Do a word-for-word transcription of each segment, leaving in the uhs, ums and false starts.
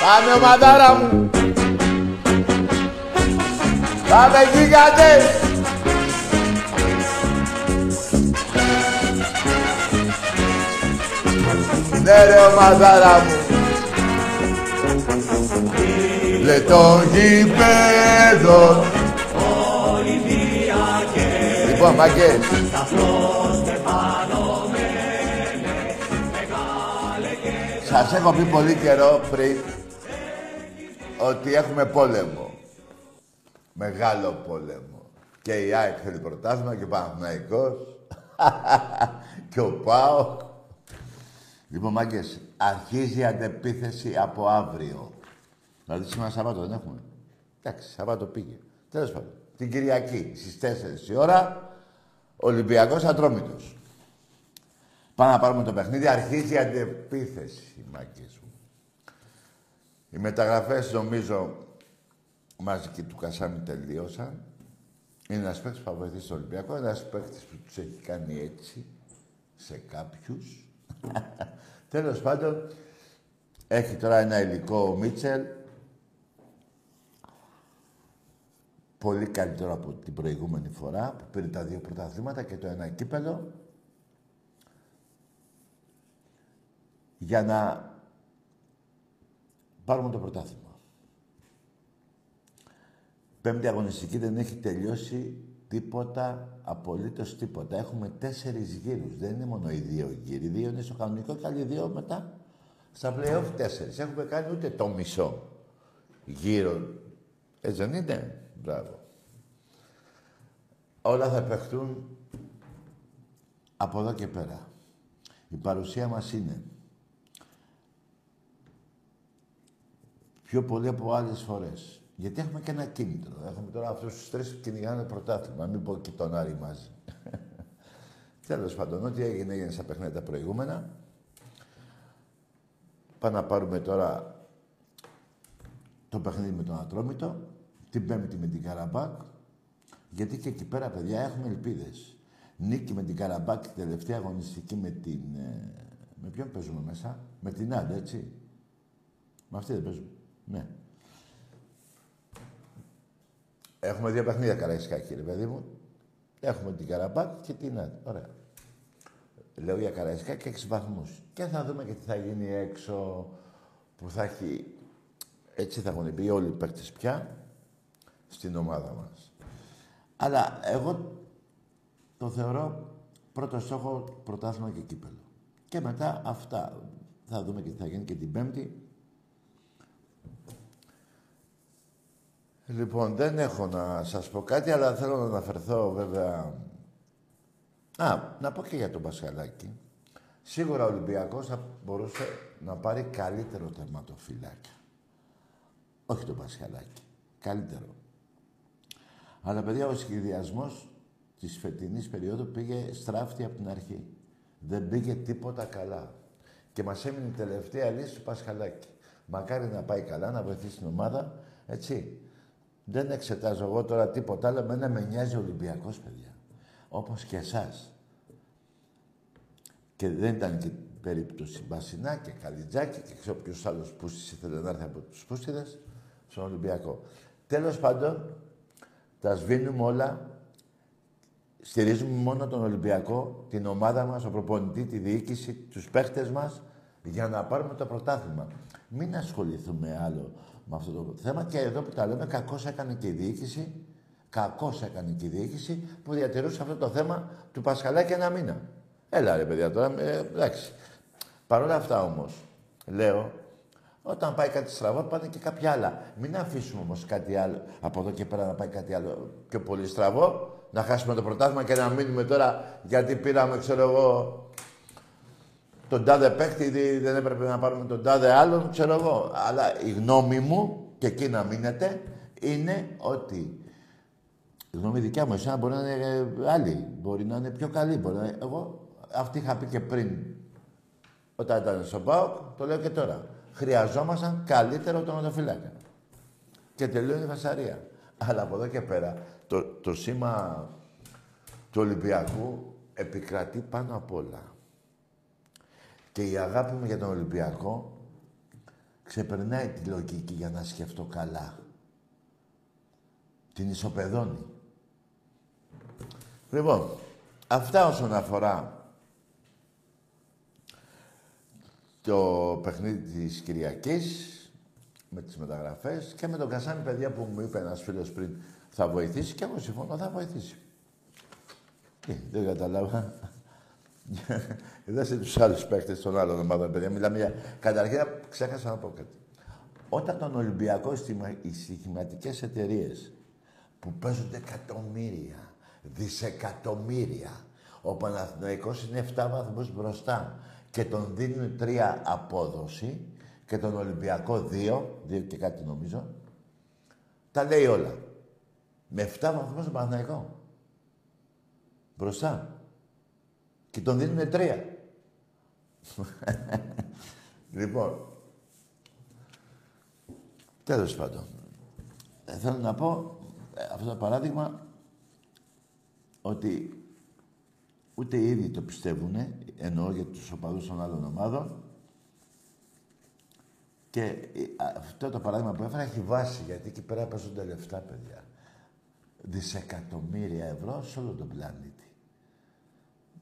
Πάμε ομαδάρα μου! Πάμε γίγαντες! Ναι ρε ομαδάρα μου! Λε των γηπέδων Ολυμπιακές. Λοιπόν, μάγκες! Σας έχω πει πολύ καιρό πριν ότι έχουμε πόλεμο. Μεγάλο πόλεμο. Και η ΑΕΚ θέλει πρωτάθλημα και ο Παναθηναϊκός. Και ο ΠΑΟΚ. Λοιπόν, μάγκες, αρχίζει η αντεπίθεση από αύριο. Δηλαδή σήμερα Σαββάτο δεν έχουμε. Εντάξει, Σαββάτο πήγε. Τέλος πάντων. Την Κυριακή στις τέσσερις η ώρα, Ολυμπιακός Ατρόμητος. Πάμε να πάρουμε το παιχνίδι. Αρχίζει η αντεπίθεση, μάγκες μου. Οι μεταγραφές, νομίζω, μαζί και του Κασάμι τελείωσαν. Είναι ένας παίκτης που θα βοηθήσει στον Ολυμπιακό, ένας παίκτης που τους έχει κάνει έτσι, σε κάποιους. Τέλος πάντων, έχει τώρα ένα υλικό ο Μίτσελ. Πολύ καλύτερο από την προηγούμενη φορά, που πήρε τα δύο πρωταθλήματα και το ένα κύπελο. Για να πάρουμε το πρωτάθλημα. Πέμπτη αγωνιστική δεν έχει τελειώσει τίποτα, απολύτως τίποτα. Έχουμε τέσσερις γύρους, δεν είναι μόνο οι δύο γύροι. Οι δύο είναι στο κανονικό και άλλοι δύο μετά στα play-off τέσσερις. Έχουμε κάνει ούτε το μισό γύρο. Έτσι δεν είναι. Μπράβο. Όλα θα παιχτούν από εδώ και πέρα. Η παρουσία μας είναι πιο πολύ από άλλες φορές. Γιατί έχουμε και ένα κίνητρο. Έχουμε τώρα αυτούς τους τρεις που κυνηγάνε πρωτάθλημα. Μην πω και τον Άρη μαζί. Τέλος πάντων, ό,τι έγινε έγινε στα παιχνίδια τα προηγούμενα. Πάμε να πάρουμε τώρα το παιχνίδι με τον Ατρόμητο, την Πέμπτη με την Καραμπάγκ. Γιατί και εκεί πέρα, παιδιά, έχουμε ελπίδες. Νίκη με την Καραμπάγκ, την τελευταία αγωνιστική με την. Με ποιον παίζουμε μέσα, με την Νάντα, έτσι. Με αυτή δεν παίζουμε. Ναι. Έχουμε δύο παιχνίδια Καραϊσκάκη, ρε παιδί μου. Έχουμε την Καραμπάκ και την Άντα. Ωραία. Λέω για Καραϊσκάκη και έξι βαθμούς. Και θα δούμε και τι θα γίνει έξω, που θα έχει... Έτσι θα έχουν μπει όλοι οι παίκτες πια στην ομάδα μας. Αλλά εγώ το θεωρώ πρώτο στόχο πρωτάθλημα και κύπελλο. Και μετά αυτά. Θα δούμε και τι θα γίνει και την Πέμπτη. Λοιπόν, δεν έχω να σας πω κάτι, αλλά θέλω να αναφερθώ βέβαια... Α, να πω και για τον Πασχαλάκη. Σίγουρα ο Ολυμπιακός θα μπορούσε να πάρει καλύτερο τερματοφύλακα. Όχι τον Πασχαλάκη. Καλύτερο. Αλλά παιδιά, ο σχεδιασμός της φετινής περίοδου πήγε στράφτη από την αρχή. Δεν πήγε τίποτα καλά. Και μας έμεινε η τελευταία λύση του Πασχαλάκη. Μακάρι να πάει καλά, να βοηθήσει την ομάδα. Έτσι. Δεν εξετάζω εγώ τώρα τίποτα άλλο. Μένα με νοιάζει ο Ολυμπιακός, παιδιά. Όπως και εσάς. Και δεν ήταν και περίπτωση Μπασινά και Καλιτζάκη και ξέρω ποιος άλλος Πούστης ήθελε να έρθει από τους Πούστηδες στον Ολυμπιακό. Τέλος πάντων, τα σβήνουμε όλα. Στηρίζουμε μόνο τον Ολυμπιακό, την ομάδα μας, τον προπονητή, τη διοίκηση, τους παίχτες μας, για να πάρουμε το πρωτάθλημα. Μην ασχοληθούμε άλλο με αυτό το θέμα. Και εδώ που τα λέμε, κακώς έκανε και η διοίκηση, κακώς έκανε και η διοίκηση που διατηρούσε αυτό το θέμα του Πασχαλάκη ένα μήνα. Έλα ρε παιδιά τώρα, ε, εντάξει. Παρ' όλα αυτά όμως, λέω, όταν πάει κάτι στραβό, πάνε και κάποια άλλα. Μην αφήσουμε όμως κάτι άλλο, από εδώ και πέρα να πάει κάτι άλλο πιο πολύ στραβό, να χάσουμε το πρωτάθλημα και να μείνουμε τώρα γιατί πήραμε, ξέρω εγώ, τον τάδε παίκτη, δεν έπρεπε να πάρουμε τον τάδε άλλον, ξέρω εγώ. Αλλά η γνώμη μου, και εκεί να μείνετε, είναι ότι η γνώμη δικιά μου, εσένα μπορεί να είναι άλλη, μπορεί να είναι πιο καλή, μπορεί να είναι... Εγώ αυτή είχα πει και πριν, όταν ήταν στον ΠΑΟΚ, το λέω και τώρα. Χρειαζόμασταν καλύτερο τερματοφύλακα. Και τελείωνε η φασαρία. Αλλά από εδώ και πέρα, το, το σήμα του Ολυμπιακού επικρατεί πάνω απ' όλα. Και η αγάπη μου για τον Ολυμπιακό ξεπερνάει τη λογική για να σκεφτώ καλά. Την ισοπεδώνει. Λοιπόν, αυτά όσον αφορά το παιχνίδι της Κυριακής με τις μεταγραφές και με τον Κασάμι, παιδιά, που μου είπε ένας φίλος πριν, θα βοηθήσει και εγώ συμφωνώ, θα βοηθήσει. Ε, δεν καταλάβα. Δέστε τους άλλους παίκτες των άλλων ομάδων, παιδιά. Μιλάμε για... Καταρχήν, ξέχασα να πω κάτι. Όταν τον Ολυμπιακό, οι στοιχηματικές εταιρείες που παίζουν εκατομμύρια, δισεκατομμύρια, ο Παναθηναϊκός είναι εφτά βαθμούς μπροστά και τον δίνουν τρία απόδοση και τον Ολυμπιακό δύο, δύο και κάτι νομίζω, τα λέει όλα. Με εφτά βαθμούς τον Παναθηναϊκό. Μπροστά. Και τον δίνουν τρία. Λοιπόν, τέλος πάντων, θέλω να πω αυτό το παράδειγμα ότι ούτε οι ίδιοι το πιστεύουν, εννοώ για τους οπαδούς των άλλων ομάδων, και αυτό το παράδειγμα που έφερα έχει βάση, γιατί εκεί πέρα παίζονται λεφτά, παιδιά. Δισεκατομμύρια ευρώ σε όλο τον πλανήτη.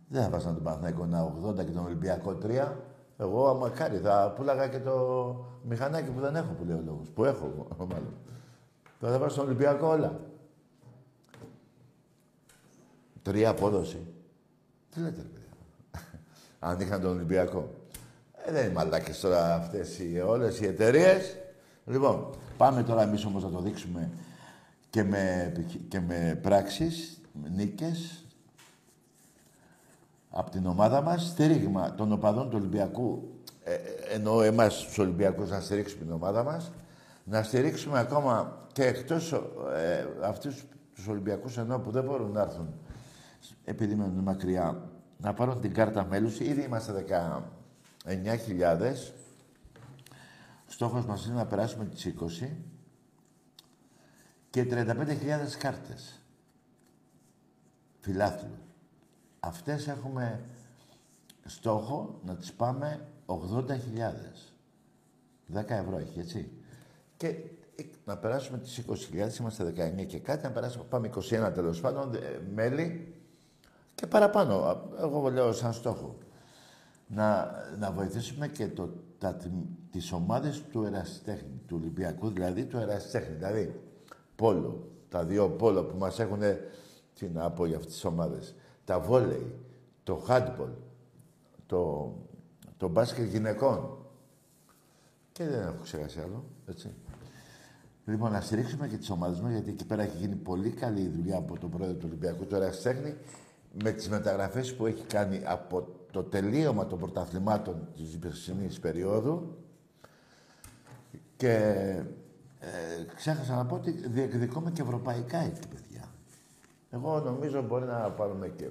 Δεν θα βάζανε τον Παναθηναϊκό ένα ογδόντα και τον Ολυμπιακό τρία. Εγώ, άμα κάρι, θα πουλάγα και το μηχανάκι που δεν έχω, που λέει ο λόγος. Που έχω, μάλλον. Τώρα θα βάζω στον Ολυμπιακό όλα. Τρία απόδοση. Τι λέτε, ρε παιδιά. Αν είχαν τον Ολυμπιακό. Ε, δεν είναι μαλάκες τώρα αυτές οι, όλες οι εταιρείες. Λοιπόν, πάμε τώρα εμείς όμως να το δείξουμε και με, και με πράξεις, νίκες. Από την ομάδα μας, στήριγμα των οπαδών του Ολυμπιακού, ε, εννοώ εμάς τους Ολυμπιακούς, να στηρίξουμε την ομάδα μας, να στηρίξουμε ακόμα και εκτός ε, αυτούς τους Ολυμπιακούς, εννοώ που δεν μπορούν να έρθουν, επειδή μένουν μακριά, να πάρουν την κάρτα μέλους. Ήδη είμαστε δεκαεννιά χιλιάδες. Στόχος μας είναι να περάσουμε τις είκοσι και τριάντα πέντε χιλιάδες κάρτες φιλάθλου. Αυτές έχουμε στόχο να τις πάμε ογδόντα χιλιάδες. δέκα ευρώ έχει, έτσι. Και να περάσουμε τις είκοσι χιλιάδες, είμαστε δεκαεννιά και κάτι, να περάσουμε, πάμε είκοσι ένα τέλος πάντων, μέλη και παραπάνω. Εγώ λέω σαν στόχο. Να, να βοηθήσουμε και το, τα, τις ομάδες του ερασιτέχνη, του Ολυμπιακού, δηλαδή του ερασιτέχνη, δηλαδή πόλο, τα δύο πόλο που μας έχουν, τι να πω για αυτές τις ομάδες. Τα βόλεϊ, το χάντμπολ, το, το μπάσκετ γυναικών. Και δεν έχω ξεχάσει άλλο, έτσι. Λοιπόν, να στηρίξουμε και τις ομάδες μας, γιατί εκεί πέρα έχει γίνει πολύ καλή η δουλειά από τον πρόεδρο του Ολυμπιακού, τώρα στέχνει, με τις μεταγραφές που έχει κάνει από το τελείωμα των πρωταθλημάτων της περσινής περίοδου και ε, ξέχασα να πω ότι διεκδικούμε και ευρωπαϊκά εκεί, παιδιά. Εγώ νομίζω μπορεί να πάρουμε και...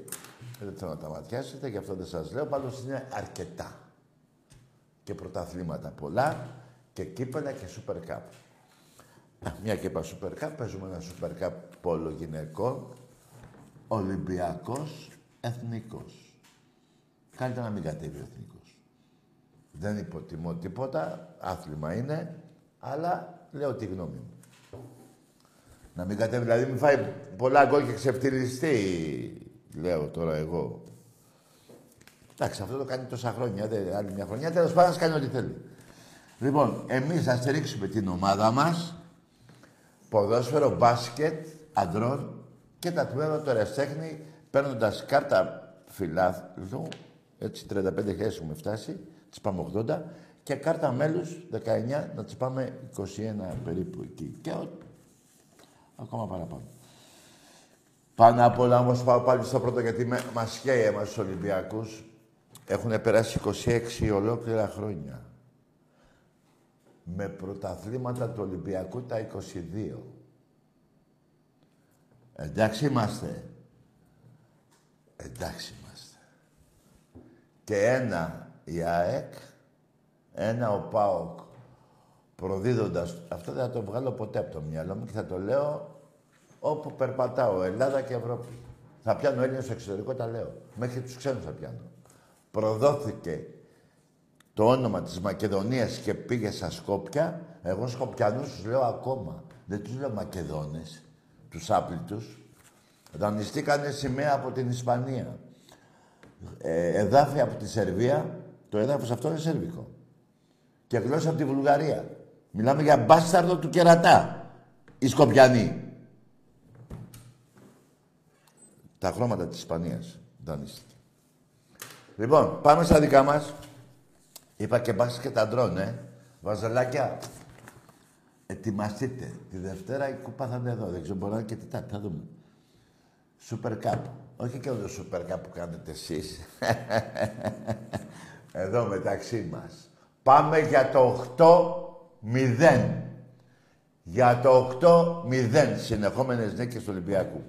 Δεν θέλω να τα ματιάσετε, γι' αυτό δεν σας λέω, πάντως είναι αρκετά. Και πρωταθλήματα πολλά, και κύπελα και Super Cup. Μια και είπα Super Cup, παίζουμε ένα Super Cup πόλο γυναικό, Ολυμπιακός, Εθνικός. Καλύτερα να μην κατέβει ο Εθνικός. Δεν υποτιμώ τίποτα, άθλημα είναι, αλλά λέω τη γνώμη μου. Να μην κατέβει, δηλαδή μην φάει πολλά γκολ και ξεφτυλιστεί, λέω τώρα εγώ. Εντάξει, αυτό το κάνει τόσα χρόνια, δε, άλλη μια χρονιά, τέλος πάντων, κάνει ό,τι θέλει. Λοιπόν, εμείς θα στηρίξουμε την ομάδα μας, ποδόσφαιρο, μπάσκετ, αντρών και τα τμήματα του ερασιτέχνη, παίρνοντας κάρτα φιλάθλου, έτσι τριάντα πέντε χιλιάδες έχουμε φτάσει, τις πάμε ογδόντα, και κάρτα μέλους δεκαεννιά, να τις πάμε είκοσι ένα περίπου εκεί. Και ό, ακόμα παραπάνω. Πάνω απ' όλα όμως πάω πάλι στο πρώτο, γιατί μας σχέει εμάς τους Ολυμπιακούς. Έχουν περάσει είκοσι έξι ολόκληρα χρόνια. Με πρωταθλήματα του Ολυμπιακού τα είκοσι δύο. Εντάξει είμαστε. Εντάξει είμαστε. Και ένα η ΑΕΚ, ένα ο ΠΑΟΚ, προδίδοντας... Αυτό δεν θα το βγάλω ποτέ από το μυαλό μου και θα το λέω όπου περπατάω, Ελλάδα και Ευρώπη. Θα πιάνω Έλληνες στο εξωτερικό, τα λέω. Μέχρι τους ξένους θα πιάνω. Προδόθηκε το όνομα της Μακεδονίας και πήγε στα Σκόπια. Εγώ Σκοπιανούς τους λέω ακόμα. Δεν τους λέω Μακεδόνες, τους άπλητους. Δανειστήκανε σημαία από την Ισπανία. Ε, εδάφη από τη Σερβία. Το έδαφος αυτό είναι σερβικό. Και γλώσσα από τη Βουλγαρία. Μιλάμε για μπάσταρδο του κερατά. Οι Σκοπιανοί. Τα χρώματα της Ισπανίας δανείστηκε. Λοιπόν, πάμε στα δικά μας. Είπα και μπάσκετ αντρών, ε. Βαζελάκια, ετοιμαστείτε. Τη Δευτέρα η κούπα θα είναι εδώ. Δεν ξέρω, μπορεί να είναι και Τετάρτη. Θα δούμε. Super Cup. Όχι και το Super Cup που κάνετε εσείς. Εδώ μεταξύ μας. Πάμε για το οκτώ μηδέν. Για το οκτώ μηδέν. Συνεχόμενες νίκες του Ολυμπιακού.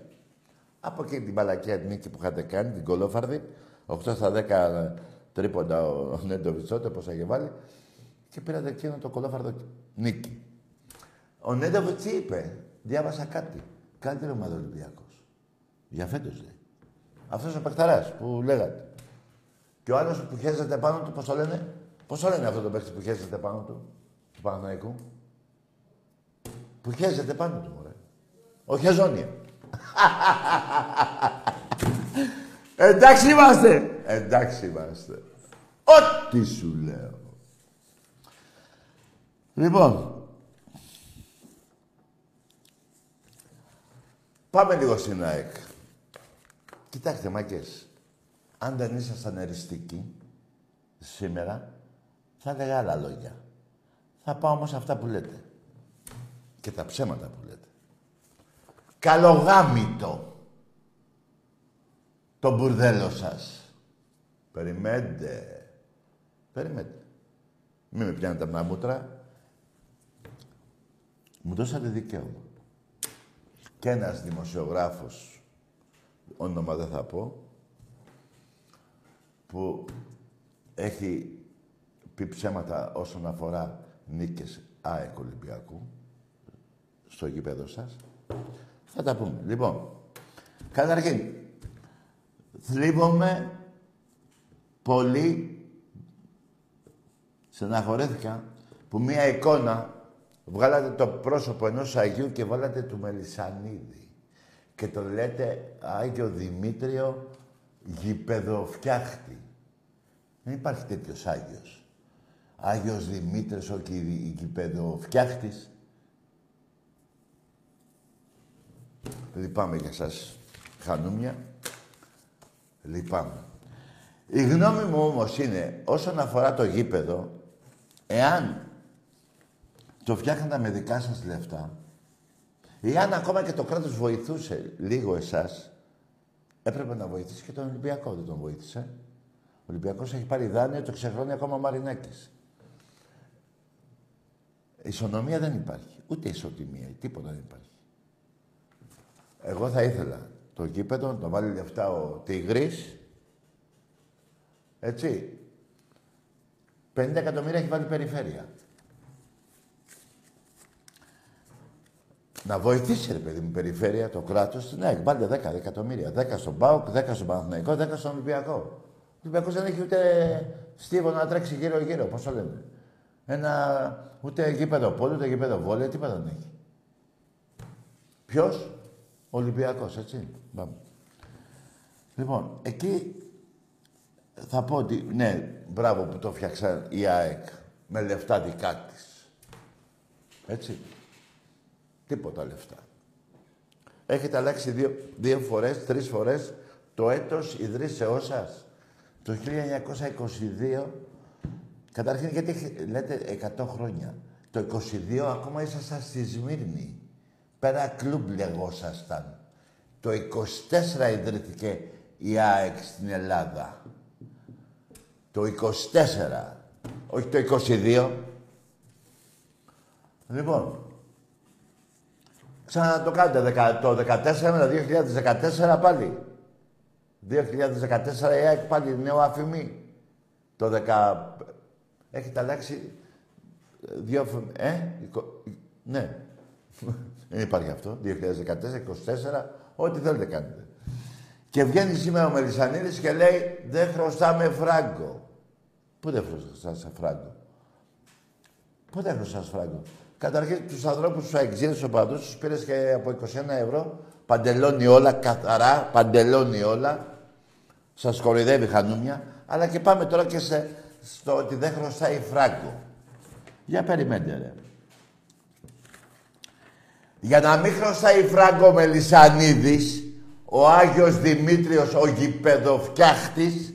Από εκεί την μαλακία νίκη που είχατε κάνει, την κολόφαρδη. οκτώ στα δέκα τρίποντα ο Νέντο Βιτσότε, όπως θα είχε βάλει, και πήρατε εκείνο το κολόφαρδο νίκη. Ο Νέντο Βιτσί είπε, διάβασα κάτι, καλύτερη ομάδα Ολυμπιακός. Για φέτος λέει. Αυτός ο παιχταράς που λέγατε. Και ο άλλος που χέζεται πάνω του, πώς το λένε, πώς το λένε αυτό το παίχτη που χέζεται πάνω του, του Παναθηναϊκού. Που χέζεται πάνω του, μωρέ. Ο Χεζόνια. Εντάξει είμαστε! Εντάξει είμαστε. Ό,τι σου λέω. Λοιπόν, πάμε λίγο στην ΑΕΚ. Κοιτάξτε, μάκες. Αν δεν ήσασταν εριστικοί σήμερα, θα έλεγα άλλα λόγια. Θα πάω όμως αυτά που λέτε. Και τα ψέματα που λέτε. Καλογάμητο. Το μπουρδέλο σας. Περιμένετε. Περιμένετε. Μην με πιάνετε από τα μούτρα. Μου δώσατε δικαίωμα. Κι ένας δημοσιογράφος, όνομα δεν θα πω, που έχει πει ψέματα όσον αφορά νίκες ΑΕΚ Ολυμπιακού στο γήπεδο σας. Θα τα πούμε. Λοιπόν, καταρχήν, θλίβομαι πολύ, στεναχωρέθηκα, που μία εικόνα βγάλατε το πρόσωπο ενός Αγίου και βάλατε του Μελισσανίδη. Και το λέτε Άγιο Δημήτριο γηπεδοφτιάχτη. Δεν υπάρχει τέτοιος Άγιος. Άγιος Δημήτρης ο γηπεδοφτιάχτης. Λυπάμαι για σας, χανούμια. Λυπάμαι. Η γνώμη μου όμως είναι, όσον αφορά το γήπεδο, εάν το φτιάχνατε με δικά σας λεφτά, ή αν ακόμα και το κράτος βοηθούσε λίγο εσάς, έπρεπε να βοηθήσει και τον Ολυμπιακό, δεν τον βοήθησε. Ολυμπιακός έχει πάρει δάνειο, το ξεχρώνει ακόμα ο Μαρινάκης. Ισονομία δεν υπάρχει. Ούτε ισοτιμία. Τίποτα δεν υπάρχει. Εγώ θα ήθελα το γήπεδο να το βάλει λεφτά ο Τιγρής. Έτσι. πενήντα εκατομμύρια έχει βάλει περιφέρεια. Να βοηθήσει, ρε παιδί μου, περιφέρεια, το κράτος. Ναι, βάλτε δέκα εκατομμύρια. δέκα στον ΠΑΟΚ, δέκα στον Παναθηναϊκό, δέκα στον Ολυμπιακό. Ο Ολυμπιακός δεν έχει ούτε στίβο να τρέξει γύρω-γύρω, πώς το λέμε. Ένα ούτε γήπεδο πόλη, ούτε γήπεδο βόλεϊ, τίποτα δεν έχει. Ποιος? Ολυμπιακός, έτσι. Πάμε. Λοιπόν, εκεί θα πω ότι ναι, μπράβο που το φτιάξαν η ΑΕΚ με λεφτά δικά της. Έτσι. Τίποτα λεφτά. Έχετε αλλάξει δύο, δύο φορές, τρεις φορές το έτος ιδρύσεώς σας. Το χίλια εννιακόσια είκοσι δύο, καταρχήν γιατί λέτε εκατό χρόνια. Το είκοσι δύο ακόμα ήσασταν στη Σμύρνη. Πέρα κλουμπ λεγόσασταν. Το είκοσι τέσσερα ιδρύθηκε η ΑΕΚ στην Ελλάδα. Το είκοσι τέσσερα, όχι το είκοσι δύο. Λοιπόν, ξανά το κάνετε το δύο χιλιάδες δεκατέσσερα με το δύο χιλιάδες δεκατέσσερα πάλι. δύο χιλιάδες δεκατέσσερα η ΑΕΚ πάλι νέο αφημί. Το δέκα... Έχετε αλλάξει δύο... Ε, είκο... ναι. Δεν υπάρχει αυτό. δύο χιλιάδες δεκατέσσερα, είκοσι τέσσερα, ό,τι θέλετε κάνετε. Και βγαίνει σήμερα ο Μελισσανίδης και λέει δεν χρωστάμε φράγκο. Πού δεν χρωστάς φράγκο? Πού δεν χρωστάς φράγκο? Καταρχήν τους ανθρώπους τους αεξίδες ο παντούς τους πήρες και από είκοσι ένα ευρώ. Παντελώνει όλα, καθαρά, παντελώνει όλα. Σας κοροϊδεύει χανούνια. Αλλά και πάμε τώρα και σε, στο ότι δεν χρωστάει φράγκο. Για περιμένετε, ρε. Για να μην χρωστάει φράγκο Μελισσανίδης, ο Άγιος Δημήτριος, ο γηπεδοφτιάχτης,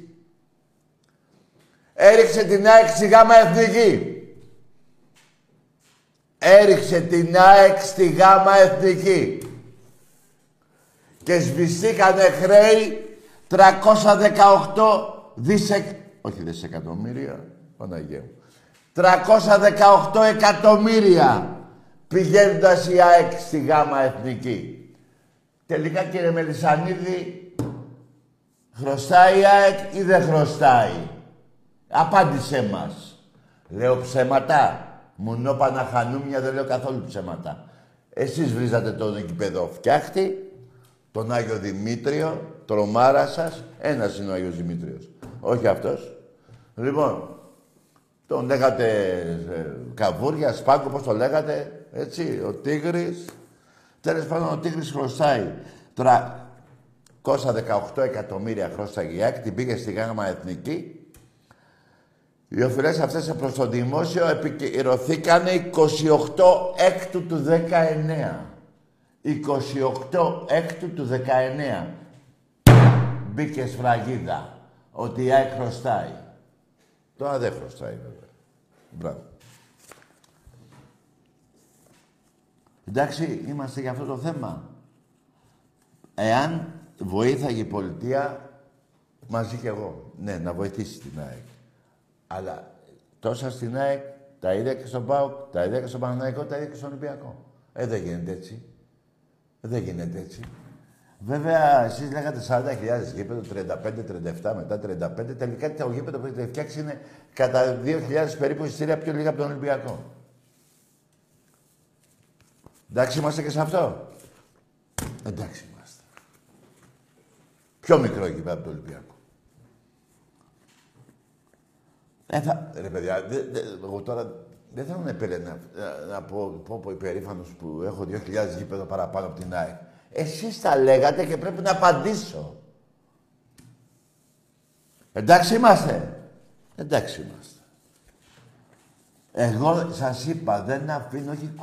έριξε την ΑΕΚ στη Γάμα Εθνική. Έριξε την ΑΕΚ στη Γάμα Εθνική. Και σβηστήκανε χρέη τριακόσια δεκαοκτώ δισεκ... Όχι δισεκατομμύρια, Παναγία μου. τριακόσια δεκαοκτώ εκατομμύρια πηγαίνοντας η ΑΕΚ στη Γάμα Εθνική. Τελικά, κύριε Μελισσανίδη, χρωστάει η ΑΕΚ ή δεν χρωστάει? Απάντησέ μας. Λέω ψέματα? Μουνό Παναχανούμια, δεν λέω καθόλου ψέματα. Εσείς βρίζατε τον γηπεδοφτιάχτη, τον Άγιο Δημήτριο, τρομάρα σας. Ένας είναι ο Άγιος Δημήτριος. Όχι αυτός. Λοιπόν, τον λέγατε καβούρια, σπάκο, πώς το λέγατε, έτσι, ο Τίγρης. Τέλος πάντων, ο Τίγρης χρωστάει τριακόσια δεκαοκτώ εκατομμύρια χρωσταγιάκ, την πήγε στη Γάμα Εθνική. Οι οφειλές αυτές προς το δημόσιο επικυρωθήκανε είκοσι οκτώ έκτου του δεκαεννέα. είκοσι οκτώ έκτου του δεκαεννέα. Μπήκε σφραγίδα ότι η ΑΕΚ χρωστάει. Τώρα δεν χρωστάει, βέβαια. Μπράβο. Εντάξει, είμαστε για αυτό το θέμα. Εάν βοήθαγε η πολιτεία, μαζί κι εγώ. Ναι, να βοηθήσει την ΑΕΚ. Αλλά τόσα στην ΑΕΚ, τα είδα και στον ΠΑΟΚ, τα είδα και στον Παναθηναϊκό, τα είδα και στον Ολυμπιακό. Ε, δεν γίνεται έτσι. Ε, δεν γίνεται έτσι. Βέβαια, εσείς λέγατε σαράντα χιλιάδες γήπεδο, τριάντα πέντε, τριάντα επτά, μετά τριάντα πέντε. Τελικά το γήπεδο που έχετε φτιάξει είναι κατά δύο χιλιάδες περίπου εισιτήρια πιο λίγα από τον Ολυμπιακό. Εντάξει είμαστε και σε αυτό. Εντάξει είμαστε. Πιο μικρό γήπεδο από τον Ολυμπιακό. Ε, θα... Ρε παιδιά, δε, δε, εγώ τώρα δεν θέλω να, πέλε, να, να πω, πω, πω υπερήφανος που έχω δύο χιλιάδες γήπεδο παραπάνω από την ΑΕΚ. Εσείς τα λέγατε και πρέπει να απαντήσω. Εντάξει είμαστε. Εντάξει είμαστε. Εγώ σας είπα, δεν αφήνω, όχι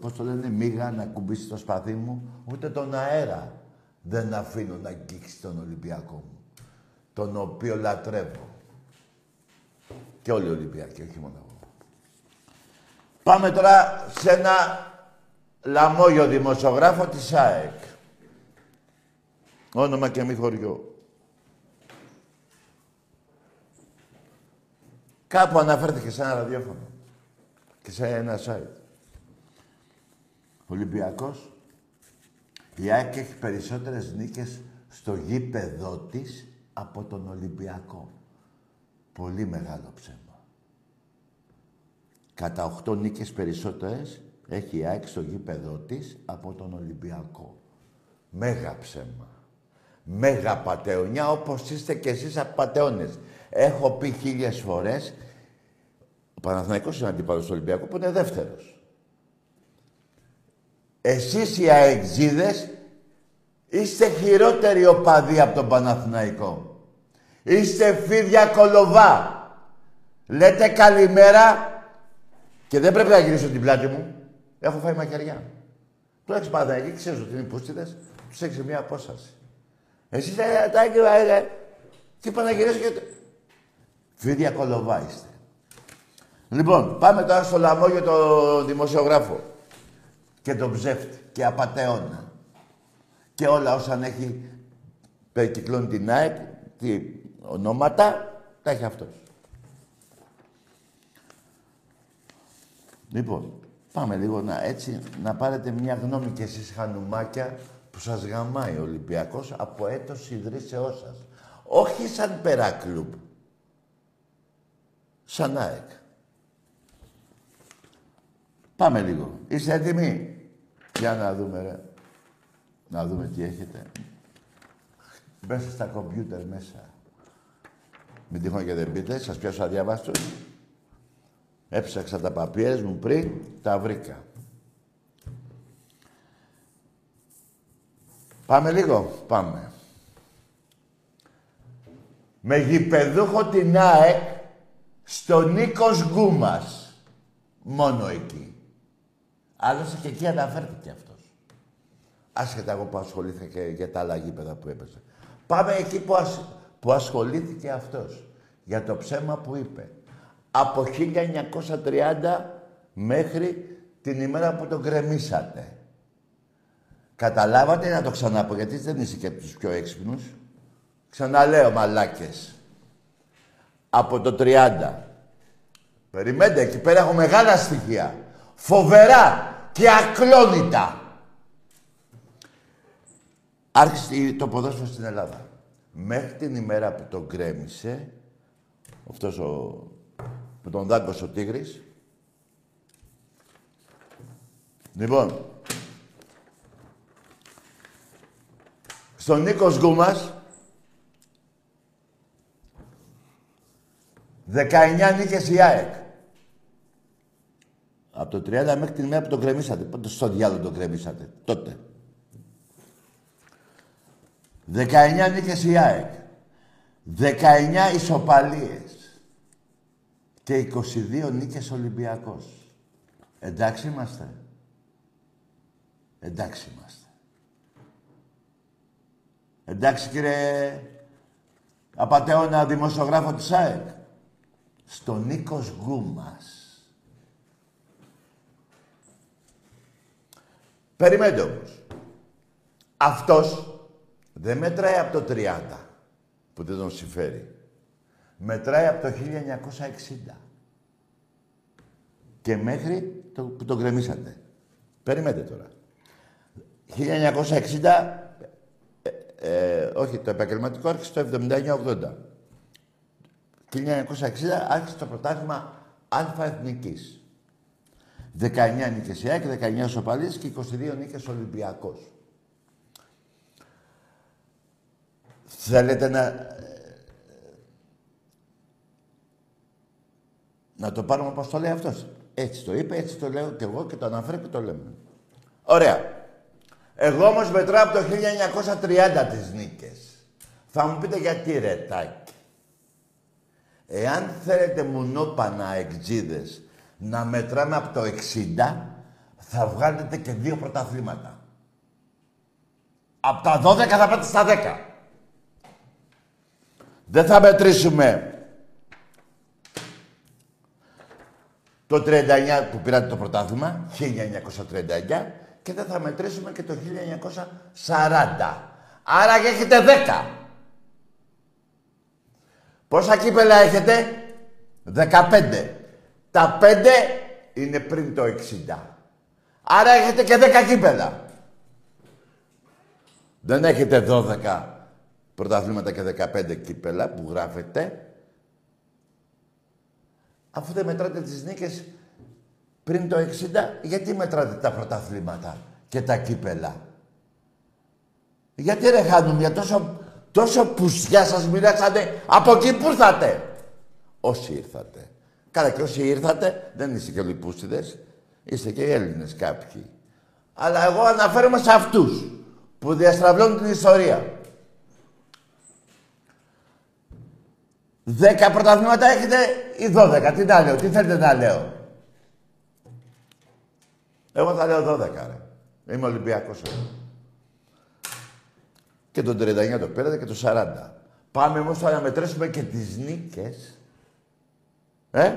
πώς το λένε, μίγα να κουμπίσει το σπαθί μου, ούτε τον αέρα δεν αφήνω να αγγίξει τον Ολυμπιακό μου, τον οποίο λατρεύω. Και όλοι οι Ολυμπιακοί, όχι μόνο εγώ. Πάμε τώρα σε ένα λαμόγιο δημοσιογράφο της ΑΕΚ. Όνομα και μη χωριό. Κάπου αναφέρθηκε σε ένα ραδιόφωνο και σε ένα site. Ολυμπιακός. Η ΑΕΚ έχει περισσότερες νίκες στο γήπεδό της από τον Ολυμπιακό. Πολύ μεγάλο ψέμα. Κατά οκτώ νίκες περισσότερες έχει η ΑΕΚ στο γήπεδό της από τον Ολυμπιακό. Μέγα ψέμα. Μέγα πατεωνιά, όπως είστε κι εσείς απατεώνες. Έχω πει χίλιες φορές, ο Παναθηναϊκός είναι αντίπαλος του Ολυμπιακού που είναι δεύτερος. Εσείς οι αεξίδες είστε χειρότεροι οπαδοί από τον Παναθηναϊκό. Είστε φίδια κολοβά. Λέτε καλημέρα και δεν πρέπει να γυρίσω την πλάτη μου. Έχω φάει μακαριά. Το έχεις Παναθηναϊκή, ξέρεις ότι είναι πούστιδες, τους έχεις μια απόσταση. Εσείς τα έγκυρα, τι είπα να γυρίσω και... Φίδια κολοβά είστε. Λοιπόν, πάμε τώρα στο λαμόγιο το δημοσιογράφο. Και τον ψεύτη και απατεώνα. Και όλα όσα έχει περικυκλώνει την ΑΕΚ, τι ονόματα, τα έχει αυτός. Λοιπόν, πάμε λίγο να, έτσι, να πάρετε μια γνώμη κι εσείς χανουμάκια που σας γαμάει ο Ολυμπιακός από έτος ιδρύσεώς σας. Όχι σαν περάκλουμπ. Σαν ΑΕΚ. Πάμε λίγο. Είστε έτοιμοι? Για να δούμε, ρε. Να δούμε τι έχετε. Μέσα στα κομπιούτερ μέσα. Μην τυχόν και δεν πείτε, σας πιάσω αδιάβαστος. Έψαξα τα παπιέρες μου πριν, τα βρήκα. Πάμε λίγο, πάμε. Με γηπεδούχο την ΑΕΚ στον Νίκος Γκούμας. Μόνο εκεί. Άλλωστε και εκεί αναφέρθηκε αυτός. Άσχετα εγώ που ασχολήθηκα και για τα άλλα γήπεδα που έπαιζε. Πάμε εκεί που, ασ... που ασχολήθηκε αυτός. Για το ψέμα που είπε. Από χίλια εννιακόσια τριάντα μέχρι την ημέρα που τον κρεμίσατε. Καταλάβατε, να το ξαναπώ, γιατί δεν είσαι και από τους πιο έξυπνους. Ξαναλέω, μαλάκες. Από το τριάντα. Περιμένετε, εκεί πέρα έχω μεγάλα στοιχεία. Φοβερά και ακλόνητα. Άρχισε το ποδόσφαιρο στην Ελλάδα. Μέχρι την ημέρα που τον κρέμισε, αυτός ο... που τον δάγκωσε ο Τίγρης. Λοιπόν, στον Νίκος Γκούμας, δεκαεννιά νίκες η ΑΕΚ. Από το τριάντα μέχρι την μέρα που τον κρεμίσατε. Πότε στο διάλογο τον κρεμίσατε, τότε. δεκαεννιά νίκες η ΑΕΚ. δεκαεννιά ισοπαλίες. Και είκοσι δύο νίκες Ολυμπιακός. Εντάξει είμαστε. Εντάξει είμαστε. Εντάξει κύριε απατεώνα δημοσιογράφο της ΑΕΚ. Στον Νίκος Γκούμας. Περιμένετε όμως. Αυτός δεν μετράει από το τριάντα, που δεν τον συμφέρει. Μετράει από το χίλια εννιακόσια εξήντα. Και μέχρι το, που τον γκρεμίσατε. Περιμένετε τώρα. χίλια εννιακόσια εξήντα, ε, ε, όχι, το επαγγελματικό άρχισε το εβδομήντα εννιά ογδόντα. χίλια εννιακόσια εξήντα άρχισε το πρωτάθλημα Α Εθνικής. δεκαεννιά νίκες η ΑΕΚ, δεκαεννιά σοπαλίες και είκοσι δύο νίκες Ολυμπιακός. Θέλετε να... να το πάρουμε όπως το λέει αυτός. Έτσι το είπε, έτσι το λέω και εγώ και το αναφέρω και το λέμε. Ωραία. Εγώ όμως μετράω από το χίλια εννιακόσια τριάντα τις νίκες. Θα μου πείτε γιατί ρε Τάκη. Εάν θέλετε μουνόπανα εξίδες να μετράμε από το εξήντα, θα βγάλετε και δύο πρωταθλήματα. Από τα δώδεκα θα πάτε στα δέκα. Δεν θα μετρήσουμε το τριάντα εννιά που πήρατε το πρωτάθλημα, χίλια εννιακόσια τριάντα εννιά, και δεν θα μετρήσουμε και το χίλια εννιακόσια σαράντα. Άρα και έχετε δέκα. Πόσα κύπελα έχετε? δεκαπέντε. Τα πέντε είναι πριν το εξήντα. Άρα έχετε και δέκα κύπελα. Δεν έχετε δώδεκα πρωταθλήματα και δεκαπέντε κύπελα που γράφετε. Αφού δεν μετράτε τις νίκες πριν το εξήντα, γιατί μετράτε τα πρωταθλήματα και τα κύπελα? Γιατί ρε χάνουν, για τόσο, τόσο πουσιά σας μοιράσατε, από εκεί που ήρθατε. Όσοι ήρθατε. Καλά, και όσοι ήρθατε, δεν είστε και λιπούστιδες, είστε και Έλληνες κάποιοι. Αλλά εγώ αναφέρομαι σε αυτούς που διαστραβλώνουν την ιστορία. Δέκα πρωταθλήματα έχετε ή δώδεκα. Τι να λέω, τι θέλετε να λέω? Εγώ θα λέω δώδεκα, ρε. Είμαι Ολυμπιακός. Και τον τριάντα εννιά το πήρατε και το σαράντα. Πάμε όμως τώρα να μετρήσουμε και τις νίκες. Ε?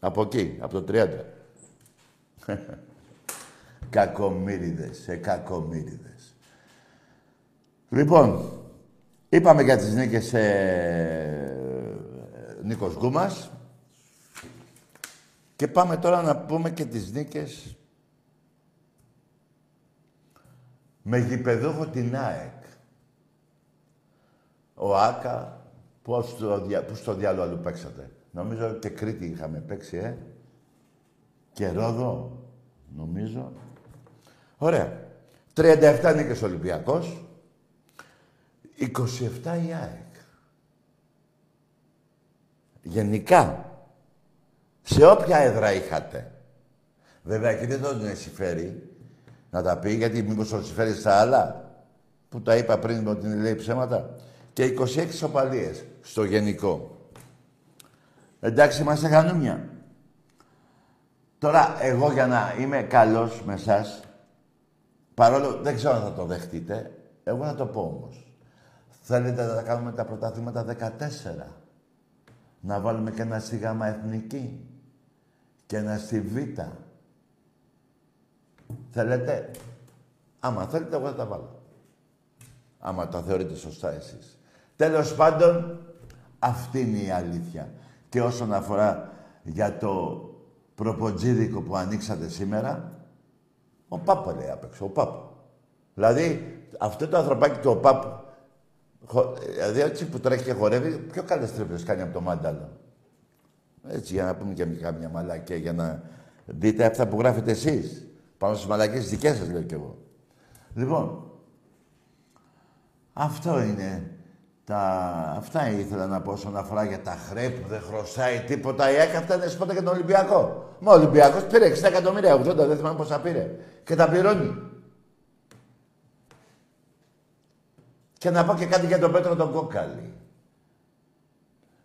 Από εκεί, από το τριάντα. Κακομύριδες, ε, κακομύριδες. Λοιπόν, είπαμε για τις νίκες ε, Νίκος Γκούμας. Και πάμε τώρα να πούμε και τις νίκες με γηπεδούχο την ΑΕΚ. Ο Άκα, που στο, δια... στο διάλογο αλλού παίξατε. Νομίζω και Κρήτη είχαμε παίξει, ε. Και Ρόδο, νομίζω. Ωραία. τριάντα επτά νίκες ο Ολυμπιακός. είκοσι επτά η ΑΕΚ. Γενικά, σε όποια έδρα είχατε. Βέβαια, εκεί δεν τον συμφέρει να τα πει, γιατί μήπως τον συμφέρει στα άλλα, που τα είπα πριν ότι λέει ψέματα. Και είκοσι έξι σοπαλίες στο γενικό. Εντάξει, είμαστε χανουμιά. Τώρα, εγώ για να είμαι καλός με εσάς, παρόλο δεν ξέρω αν θα το δεχτείτε, εγώ θα το πω όμως. Θέλετε να τα κάνουμε τα πρωταθλήματα δεκατέσσερα. Να βάλουμε και ένα στη Γάμα Εθνική. Και ένα στη Β. Θέλετε. Άμα θέλετε, εγώ θα τα βάλω. Άμα τα θεωρείτε σωστά εσείς. Τέλος πάντων, αυτή είναι η αλήθεια. Και όσον αφορά για το προποτζίδικο που ανοίξατε σήμερα, ο Πάπο λέει απ' έξω, ο Πάπο. Δηλαδή, αυτό το ανθρωπάκι του ο Πάπο, δηλαδή έτσι που τρέχει και χορεύει, πιο καλές τρίπλες κάνει από το Μάνταλο. Έτσι, για να πούμε και μια μαλακία, για να δείτε αυτά που γράφετε εσείς. Πάνω στις μαλακίες δικές σας, λέω κι εγώ. Λοιπόν, αυτό είναι. Τα... Αυτά ήθελα να πω όσον αφορά για τα χρέη που δεν χρωστάει τίποτα. Η ΑΕΚ αυτά είναι σπότα για τον Ολυμπιακό. Μα ο Ολυμπιακός πήρε εξήντα εκατομμύρια, ογδόντα, δεν θυμάμαι πόσα πήρε. Και τα πληρώνει. Και να πω και κάτι για τον Πέτρο τον Κόκαλη.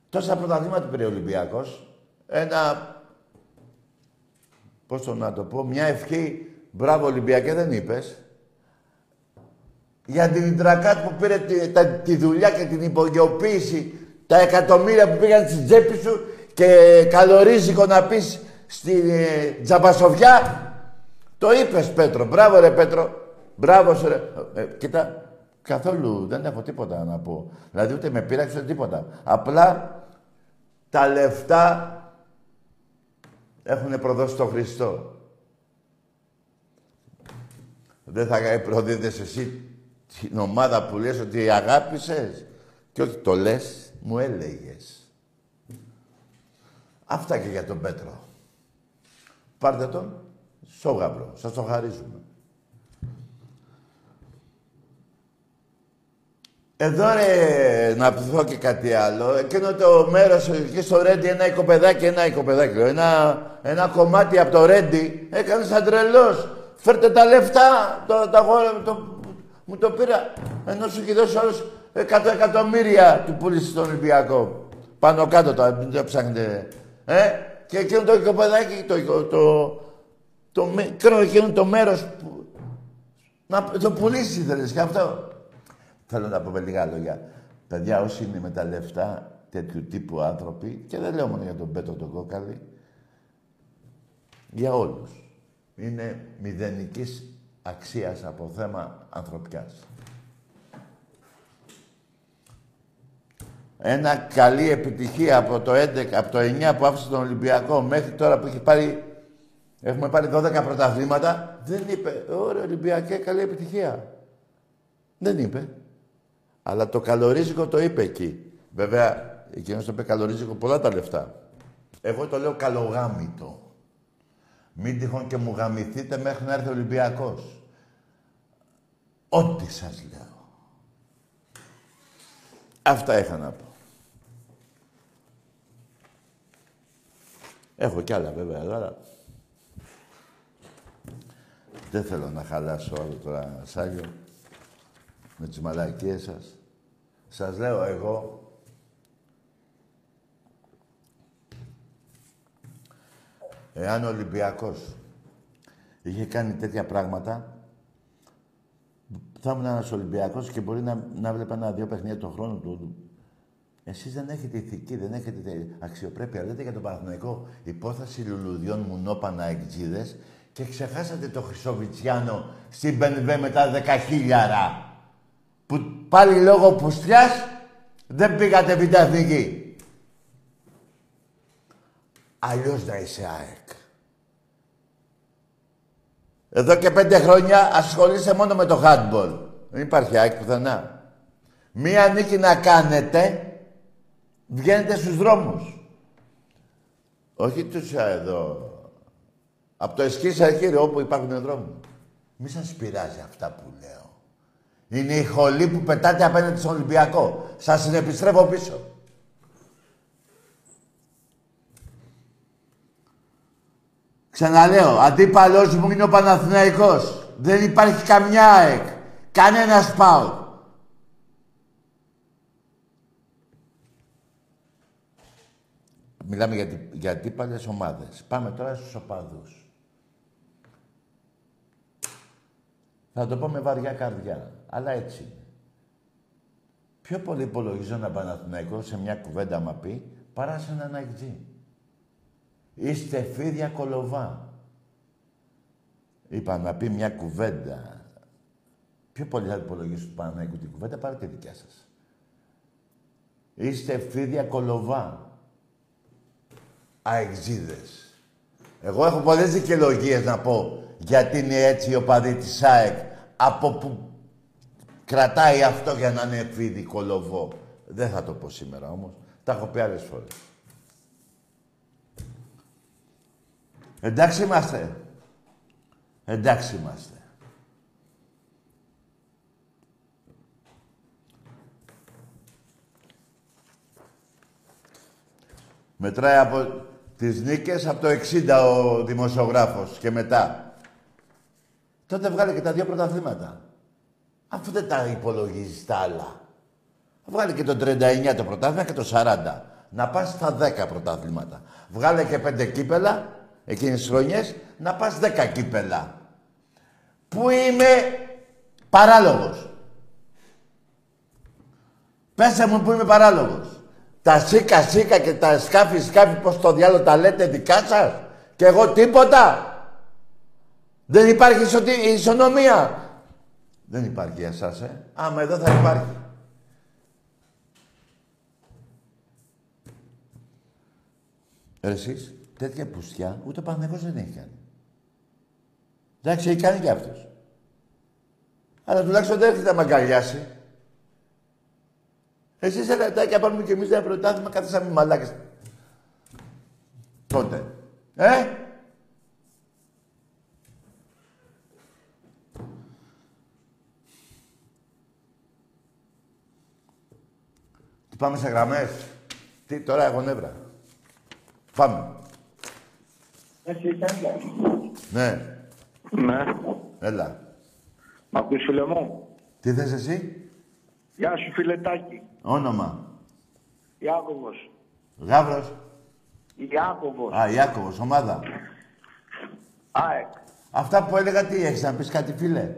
Τόσα πρωταθλήματα πήρε ο Ολυμπιακός. Ένα... Πώς το να το πω, μια ευχή, μπράβο Ολυμπιακέ, δεν είπες. Για την Ιντρακάτ που πήρε τη, τα, τη δουλειά και την υπογειοποίηση, τα εκατομμύρια που πήγαν στην τσέπη σου και καλορίζικο να πεις στην ε, Τζαμπασοβιά. Το είπες, Πέτρο. Μπράβο, ρε, Πέτρο. Μπράβο, σου, ρε. Ε, κοίτα, καθόλου δεν έχω τίποτα να πω. Δηλαδή, ούτε με πείραξε τίποτα. Απλά τα λεφτά έχουνε προδώσει τον Χριστό. Δεν θα προδίδες εσύ την ομάδα που λες ότι αγάπησες και όχι το λες, μου έλεγες. Αυτά και για τον Πέτρο. Πάρτε τον στο γαμπρό. Σας το χαρίζουμε. Εδώ ρε, να πω και κάτι άλλο. Εκείνο το μέρος εκεί στο Ρέντι, ένα οικοπεδάκι, ένα οικοπεδάκι. Ένα, ένα κομμάτι από το Ρέντι έκανε σαν τρελός. Φέρτε τα λεφτά, το, τα γόρα, το, μου το πήρα, ενώ σου έχει δώσει όλους εκατό εκατομμύρια του πουλήσει στον Ολυμπιακό. Πάνω κάτω τα, μην τα ψάχνετε. Ε, και εκείνο το οικοπεδάκι, το, το, το, το μικρό εκείνο το μέρος που, να το πουλήσει θέλεις και αυτό. Θέλω να πω με λίγα λόγια. Παιδιά, όσοι είναι με τα λεφτά τέτοιου τύπου άνθρωποι, και δεν λέω μόνο για τον Πέτρο τον Κόκαλη, για όλους. Είναι μηδενικής αξίας από θέμα ανθρωπιάς. Ένα καλή επιτυχία από το, έντεκα, από το εννιά που άφησε τον Ολυμπιακό μέχρι τώρα που έχει πάρει, έχουμε πάρει δώδεκα πρωταθλήματα. Δεν είπε, ωραία Ολυμπιακέ, καλή επιτυχία. Δεν είπε. Αλλά το καλορίζικο το είπε εκεί. Βέβαια, εκείνος το είπε καλορίζικο πολλά τα λεφτά. Εγώ το λέω καλογάμητο. Μην τυχόν και μου γαμηθείτε μέχρι να έρθει ο Ολυμπιακός. Ό,τι σας λέω. Αυτά είχα να πω. Έχω κι άλλα βέβαια, αλλά... Δεν θέλω να χαλάσω άλλο τώρα, Σάγιο, με τις μαλακίες σας. Σας λέω εγώ... Εάν ο Ολυμπιακός είχε κάνει τέτοια πράγματα, θα ήμουν ένας Ολυμπιακός και μπορεί να, να βλέπει ένα-δύο παιχνίδια τον χρόνο του. Εσείς δεν έχετε ηθική, δεν έχετε αξιοπρέπεια. Λέτε για τον Παναθηναϊκό υπόθεση λουλουδιών μουνόπανα εκτζίδες και ξεχάσατε το Χρυσοβιτσιάνο στην Μπενβέ με τα δεκαχίλιαρα. Που πάλι λόγω πουστριάς δεν πήγατε β' εθνική. Αλλιώς να είσαι ΑΕΚ. Εδώ και πέντε χρόνια ασχολείσαι μόνο με το handball. Δεν υπάρχει ΑΕΚ πουθενά. Μία νίκη να κάνετε, βγαίνετε στους δρόμους. Όχι τους εδώ. Από το Εσκής Αρχήριο, όπου υπάρχουν δρόμοι. Μη σας πειράζει αυτά που λέω. Είναι η χολή που πετάτε απέναντι στον Ολυμπιακό. Σας συνεπιστρέφω πίσω. Ξαναλέω, αντίπαλός μου είναι ο Παναθηναϊκός. Δεν υπάρχει καμιά ΑΕΚ. Κανένας ΠΑΟΚ. Μιλάμε για, για αντίπαλες ομάδες. Πάμε τώρα στους οπαδούς. Θα το πω με βαριά καρδιά, αλλά έτσι είναι. Πιο πολύ υπολογίζω έναν Παναθηναϊκό σε μια κουβέντα μα πει, παρά σε έναν αεκτζή. Είστε φίδια κολοβά. Είπα να πει μια κουβέντα. Πιο πολύ θα υπολογίσω του Παναθηναϊκού την κουβέντα παρά τη δικιά σας. Είστε φίδια κολοβά. Αεξίδες. Εγώ έχω πολλές δικαιολογίες να πω γιατί είναι έτσι η οπαδή της ΑΕΚ. Από που κρατάει αυτό για να είναι φίδι κολοβό. Δεν θα το πω σήμερα όμως. Τα έχω πει άλλες φορές. Εντάξει είμαστε. Εντάξει είμαστε. Μετράει από τις νίκες από το εξήντα ο δημοσιογράφος και μετά. Τότε βγάλε και τα δύο πρωταθλήματα. Αφού δεν τα υπολογίζεις τα άλλα. Βγάλε και το τριάντα εννιά το πρωτάθλημα και το σαράντα. Να πας στα δέκα πρωταθλήματα. Βγάλε και πέντε κύπελα. Εκείνες τις χρονιές, να πας δέκα κύπελα. Πού είμαι παράλογος. Πέσε μου που είμαι παράλογος. Τα σίκα σίκα και τα σκάφη σκάφη, πως το διάλογο τα λέτε δικά σας. Και εγώ τίποτα. Δεν υπάρχει ισο... ισονομία. Δεν υπάρχει για εσάς, ε. Άμα εδώ θα υπάρχει. Εσείς. Τέτοια πουστιά, ούτε ο Παναθηναϊκός δεν έχει κάνει. Εντάξει, έχει κάνει κι αυτός. Αλλά τουλάχιστον δεν έρχεται να μ' αγκαλιάσει. Εσείς ελατάκια πάμε κι εμείς ένα πρωτάθλημα, καθίσαμε μαλάκες. Τότε. Ε! Τι πάμε σε γραμμές. Τι, τώρα έχω νεύρα. Πάμε. Ναι. Ναι. Έλα. Μ' ακούς, φίλε μου. Τι θες εσύ? Γεια σου, φιλετάκι. Όνομα. Ιάκωβος. Γαύρος. Ιάκωβος. Α, Ιάκωβος. Ομάδα. ΑΕΚ. Αυτά που έλεγα τι έχεις να πεις κάτι, φίλε?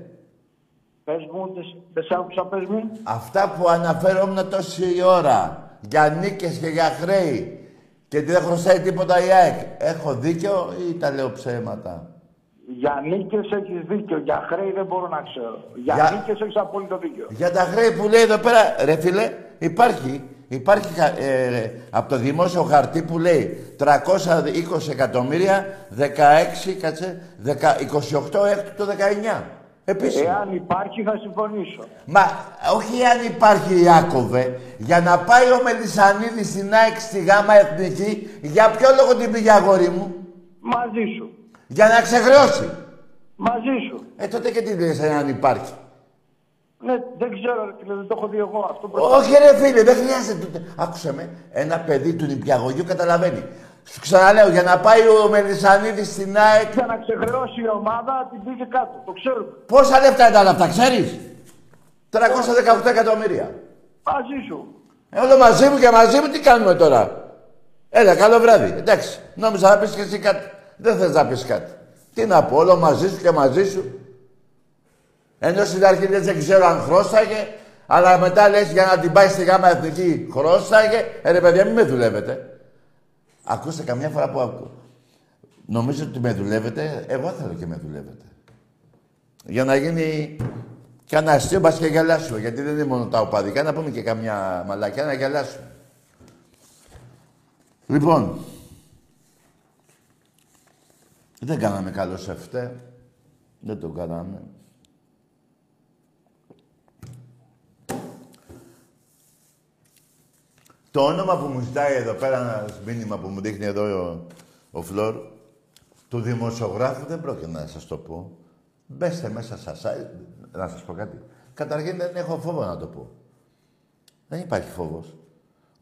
Πες μου, δεν σ' άκουσα, πες μου. Αυτά που αναφέρομαι τόση ώρα. Για νίκες και για χρέη. Και δεν χρωστάει τίποτα η ΑΕΚ. Έχω δίκιο ή τα λέω ψέματα? Για νίκες έχεις δίκιο. Για χρέη δεν μπορώ να ξέρω. Για, για... νίκες έχεις απόλυτο δίκιο. Για τα χρέη που λέει εδώ πέρα, ρε φίλε, υπάρχει. Υπάρχει ε, από το δημόσιο χαρτί που λέει τριακόσια είκοσι εκατομμύρια, δεκαέξι, κάτσε, δέκα, είκοσι οκτώ έκτου το δεκαεννιά. Επίσημα. Εάν υπάρχει θα συμφωνήσω. Μα όχι εάν υπάρχει, Ιάκωβε. Για να πάει ο Μελισσανίδης στην ΑΕΚ στη Γάμα Εθνική, για ποιο λόγο την πήγε, αγόρι μου? Μαζί σου. Για να ξεχρεώσει. Μαζί σου. Ε, τότε και τι λες εάν υπάρχει? Ναι, δεν ξέρω, ρε φίλε, δεν το έχω δει εγώ αυτό. Όχι, ρε φίλε, δεν χρειάζεται. Άκουσε με, ένα παιδί του νηπιαγωγείου καταλαβαίνει. Σου ξαναλέω, για να πάει ο Μελισσανίδης στην ΑΕΚ. Για να ξεχρεώσει η ομάδα, την πήγε κάτω, το ξέρουμε. Πόσα λεφτά ήταν αυτά, ξέρεις? τριακόσια δεκαοκτώ εκατομμύρια. Μαζί σου. Όλο μαζί μου και μαζί μου, τι κάνουμε τώρα? Έλα, καλό βράδυ. Εντάξει, νόμιζα να πεις και εσύ κάτι. Δεν θες να πεις κάτι. Τι να πω, όλο μαζί σου και μαζί σου. Ενώ στην αρχή λες, δεν ξέρω αν χρώσαγε, αλλά μετά λες για να την πάει στη Γάμα Εθνική χρώσαγε. Ε, ρε παιδιά, μην με δουλεύετε. Ακούστε, καμιά φορά που ακούω, νομίζω ότι με δουλεύετε, εγώ θέλω και με δουλεύετε. Για να γίνει κι ένα αστείο, μπας και γελάσουμε. Γιατί δεν είναι μόνο τα οπαδικά, να πούμε και καμιά μαλακιά να γελάσουμε. Λοιπόν, δεν κάναμε καλό σε φταί. Δεν το κάναμε. Το όνομα που μου ζητάει εδώ πέρα, ένα μήνυμα που μου δείχνει εδώ ο, ο Φλόρ, του δημοσιογράφου δεν πρόκειται να σας το πω. Μπέστε μέσα στα site, να σας πω κάτι. Καταρχήν δεν έχω φόβο να το πω. Δεν υπάρχει φόβος.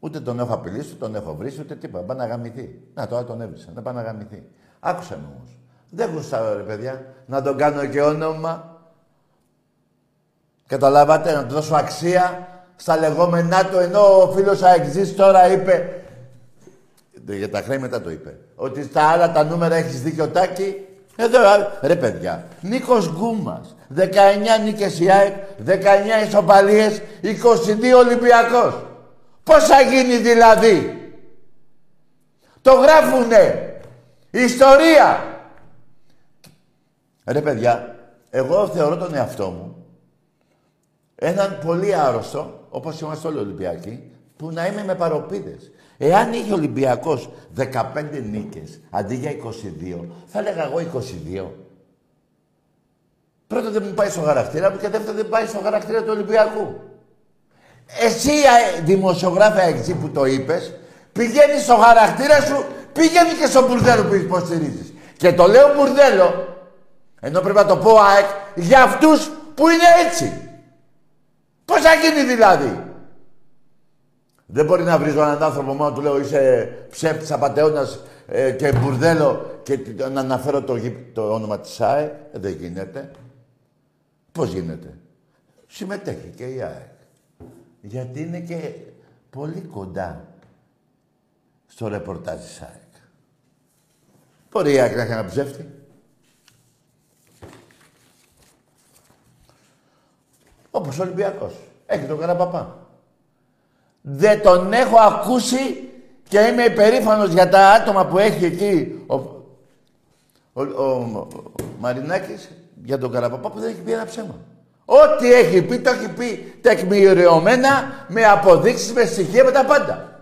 Ούτε τον έχω απειλήσει, τον έχω βρει, ούτε τίποτα. Πάει να γαμηθεί. Να, τώρα τον έβρισα. Να πάει να γαμηθεί. Άκουσα με όμως. Δεν γουστάω, ρε παιδιά, να τον κάνω και όνομα. Καταλάβατε, να του δώσω αξία. Στα λεγόμενά του, ενώ ο φίλος Αεξής τώρα είπε, για τα χρέη μετά το είπε, ότι στα άλλα τα νούμερα έχεις δίκιο, Τάκη. Εδώ, ρε παιδιά, Νίκος Γκούμας, δεκαεννιά νίκες η ΑΕΚ, δεκαεννιά ισοπαλίες, είκοσι δύο Ολυμπιακός. Πώς θα γίνει δηλαδή? Το γράφουνε. Ιστορία. Ρε παιδιά, εγώ θεωρώ τον εαυτό μου έναν πολύ άρρωστο, όπως είμαστε όλοι Ολυμπιακοί, που να είμαι με παροπίδες. Εάν είχε ο Ολυμπιακός δεκαπέντε νίκες, αντί για είκοσι δύο, θα έλεγα εγώ είκοσι δύο. Πρώτα δεν μου πάει στο χαρακτήρα μου και δεύτερο δεν πάει στο χαρακτήρα του Ολυμπιακού. Εσύ, δημοσιογράφε εξή που το είπες, πηγαίνει στο χαρακτήρα σου, πηγαίνει και στο μπουρδέλο που υποστηρίζεις. Και το λέω μπουρδέλο, ενώ πρέπει να το πω ΑΕΚ, για αυτούς που είναι έτσι. Πώς θα γίνει δηλαδή? Δεν μπορεί να βρίζω έναν άνθρωπο μόνο, του λέω είσαι ψεύτης, απατεώνας ε, και μπουρδέλο και να αναφέρω το, το όνομα της ΑΕΚ. Ε, δεν γίνεται. Πώς γίνεται? Συμμετέχει και η ΑΕΚ. Γιατί είναι και πολύ κοντά στο ρεπορτάζ της ΑΕΚ. Μπορεί η ΑΕΚ να έχει ένα ψεύτη. Όπως ο Ολυμπιακός. Έχει τον Καραμπαπά. Δεν τον έχω ακούσει και είμαι υπερήφανος για τα άτομα που έχει εκεί ο, ο, ο, ο Μαρινάκης για τον Καραμπαπά που δεν έχει πει ένα ψέμα. Ό,τι έχει πει, το έχει πει τεκμηριωμένα, με αποδείξεις, με στοιχεία, με τα πάντα.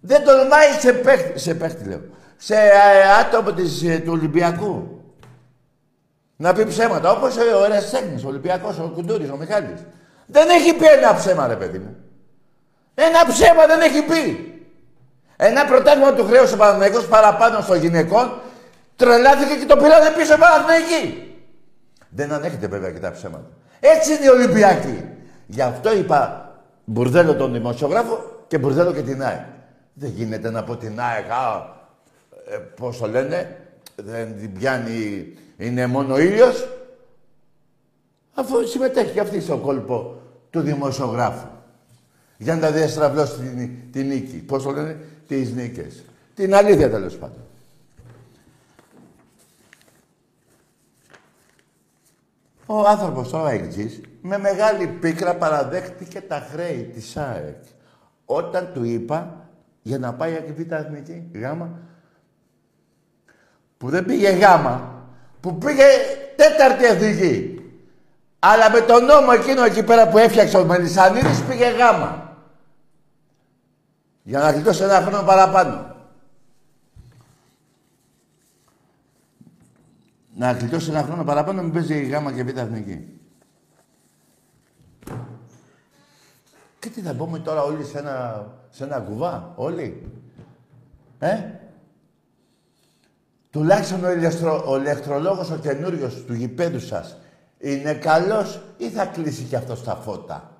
Δεν τολμάει σε παίχτη, σε παίχτη λέω, σε άτομο της, του Ολυμπιακού. Να πει ψέματα, όπως ο Ρεσέγνης, ο Ολυμπιακός, ο Κουντούρης, ο Μιχάλης. Δεν έχει πει ένα ψέμα, ρε παιδί μου. Ένα ψέμα δεν έχει πει. Ένα πρωτάθλημα του χρέους ο Παναθηναϊκός παραπάνω στο γυναικών, τρελάθηκε και το πήρανε πίσω Παναθηναϊκή. Δεν ανέχεται βέβαια και τα ψέματα. Έτσι είναι οι Ολυμπιακοί. Γι' αυτό είπα μπουρδέλο τον δημοσιογράφο και μπουρδέλο και την ΑΕΚ. Δεν γίνεται να πω την ΑΕΚ, α, ε, πώς το λένε, δεν την πιάνει. Είναι μόνο ήλιος, αφού συμμετέχει και αυτή στον κόλπο του δημοσιογράφου. Για να διαστραβλώσει την, την νίκη. Πώς το λένε, τις νίκες. Την αλήθεια τέλος πάντων. Ο άνθρωπος τώρα εκτζής, με μεγάλη πίκρα παραδέχτηκε τα χρέη της ΑΕΚ. Όταν του είπα, για να πάει ακυβήτα εθνική, γάμα, που δεν πήγε γάμα, που πήγε τέταρτη εθνική. Αλλά με τον νόμο εκείνο εκεί πέρα που έφτιαξε ο Μελισσανίδης πήγε γάμα. για να γλιτώσω ένα χρόνο παραπάνω. Να γλιτώσω ένα χρόνο παραπάνω, μην παίζει η γάμα και β' εθνική. Και τι θα πούμε τώρα όλοι σε ένα, σε ένα κουβά, όλοι. Ε? Τουλάχιστον ο, ηλεκτρο, ο ηλεκτρολόγος ο καινούριος του γηπέδου σας είναι καλός ή θα κλείσει κι αυτό στα φώτα.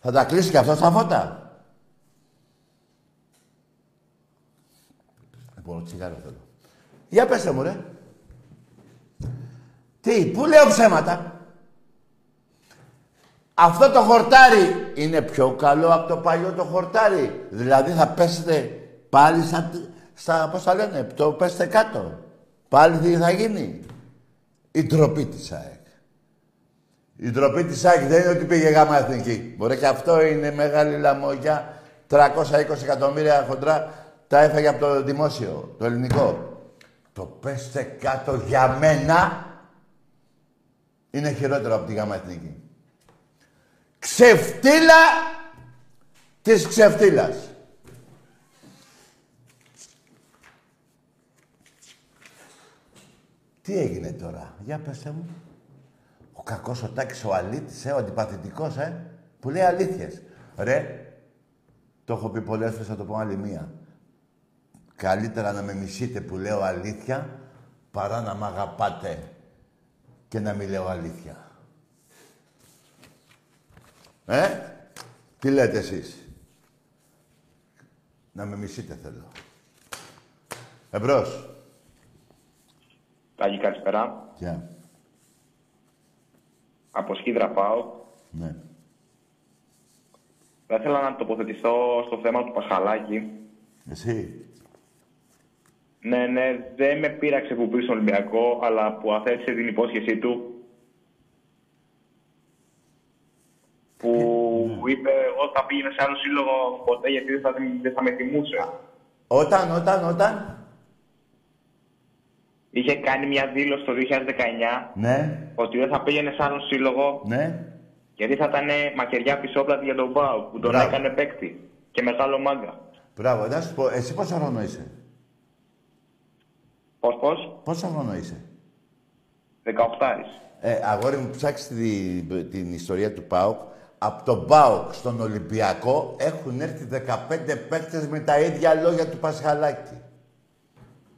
Θα τα κλείσει κι αυτό στα φώτα. Λοιπόν, τσιγάρο θέλω. Για πέστε μου ρε. Τι, πού λέω ψέματα. Αυτό το χορτάρι είναι πιο καλό από το παλιό το χορτάρι. Δηλαδή θα πέσετε πάλι στα, στα πώς θα λένε, το πέστε κάτω. Πάλι τι θα γίνει. Η ντροπή της ΑΕΚ. Η ντροπή της ΑΕΚ δεν είναι ότι πήγε γάμα εθνική. Μπορεί και αυτό είναι μεγάλη λαμόγια. τριακόσια είκοσι εκατομμύρια χοντρά τα έφαγε από το δημόσιο, το ελληνικό. Το πέστε κάτω για μένα είναι χειρότερο από τη γάμα εθνική. Ξεφτύλα της ξεφτύλας. Τι έγινε τώρα, για πέστε μου. Ο κακός ο Τάκης ο αλήτης, ε, ο αντιπαθητικός, ε, που λέει αλήθειες. Ρε, το έχω πει πολλές φορές, θα το πω άλλη μία. Καλύτερα να με μισείτε που λέω αλήθεια, παρά να μ' αγαπάτε και να μην λέω αλήθεια. Ε, τι λέτε εσείς. Να με μισείτε θέλω. Εμπρός. Τάκη, καλησπέρα. Γεια. Yeah. Από Σχίδρα πάω. Ναι. Θα ήθελα να τοποθετηθώ στο θέμα του Πασχαλάκη. Εσύ. Ναι, ναι, δεν με πείραξε που πήγε στον Ολυμπιακό, αλλά που αθέτησε την υπόσχεσή του. Που ναι. Είπε όταν πήγαινε σε άλλο σύλλογο ποτέ γιατί δεν θα, δεν θα με θυμούσε. Όταν, όταν, όταν. Είχε κάνει μια δήλωση το δύο χιλιάδες δεκαεννιά ναι. Ότι δεν θα πήγαινε σε άλλο σύλλογο ναι. Γιατί θα ήταν μακεριά πισόπλατη για τον ΠΑΟΚ που τον Μπράβο. Έκανε παίκτη και μεγάλο μάγκα. Μπράβο, να σου πω, εσύ πόσο χρόνο είσαι. Πώς, πώς. Πόσο χρόνο είσαι. δεκαοκτώ Ε, αγόρι μου, ψάξει την, την ιστορία του ΠΑΟΚ. Από τον ΠΑΟΚ στον Ολυμπιακό έχουν έρθει δεκαπέντε παίκτες με τα ίδια λόγια του Πασχαλάκη.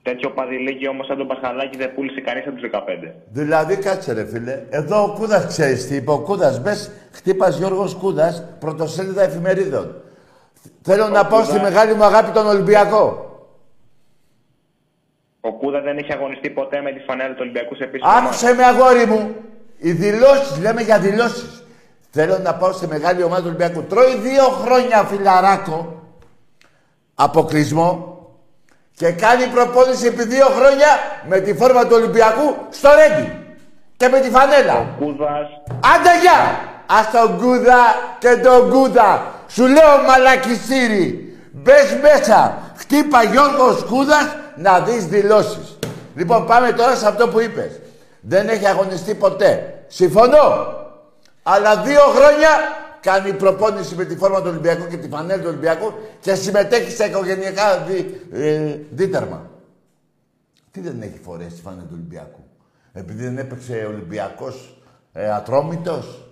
Τέτοιο παδιλίκι όμως σαν τον Πασχαλάκη δεν πούλησε κανείς από τους δεκαπέντε. Δηλαδή κάτσε ρε φίλε, εδώ ο Κούδας ξέρεις τι είπε, ο Κούδας μπες, χτύπας Γιώργος Κούδας, πρωτοσέλιδα εφημερίδων. Θέλω ο να Κούδα... πάω στη μεγάλη μου αγάπη τον Ολυμπιακό. Ο Κούδας δεν έχει αγωνιστεί ποτέ με τη φανέλα του Ολυμπιακού σε επίσημη. Άκουσε με αγόρι μου, οι δηλώσεις, λέμε για δηλώσεις. Θέλω να πάω στη μεγάλη ομάδα του Ολυμπιακού. Τρώει δύο χρόνια φιλαράκο αποκλεισμό και κάνει προπόνηση επί δύο χρόνια με τη φόρμα του Ολυμπιακού στο Ρέντι. Και με τη φανέλα. Ο Κούδας. Άντε γεια! Ας τον Κούδα και τον Κούδα. Σου λέω μαλακιστήρι. Μπες μέσα. Χτύπα Γιώργος Κούδας να δεις δηλώσεις. Λοιπόν, πάμε τώρα σε αυτό που είπες. Δεν έχει αγωνιστεί ποτέ. Συμφωνώ. Αλλά δύο χρόνια κάνει προπόνηση με τη φόρμα του Ολυμπιακού και τη φανέλα του Ολυμπιακού και συμμετέχει στα οικογενειακά δι, ε, δίταρμα. Τι δεν έχει φορέσει τη φανέλα του Ολυμπιακού. Επειδή δεν έπαιξε Ολυμπιακός ε, Ατρόμητος.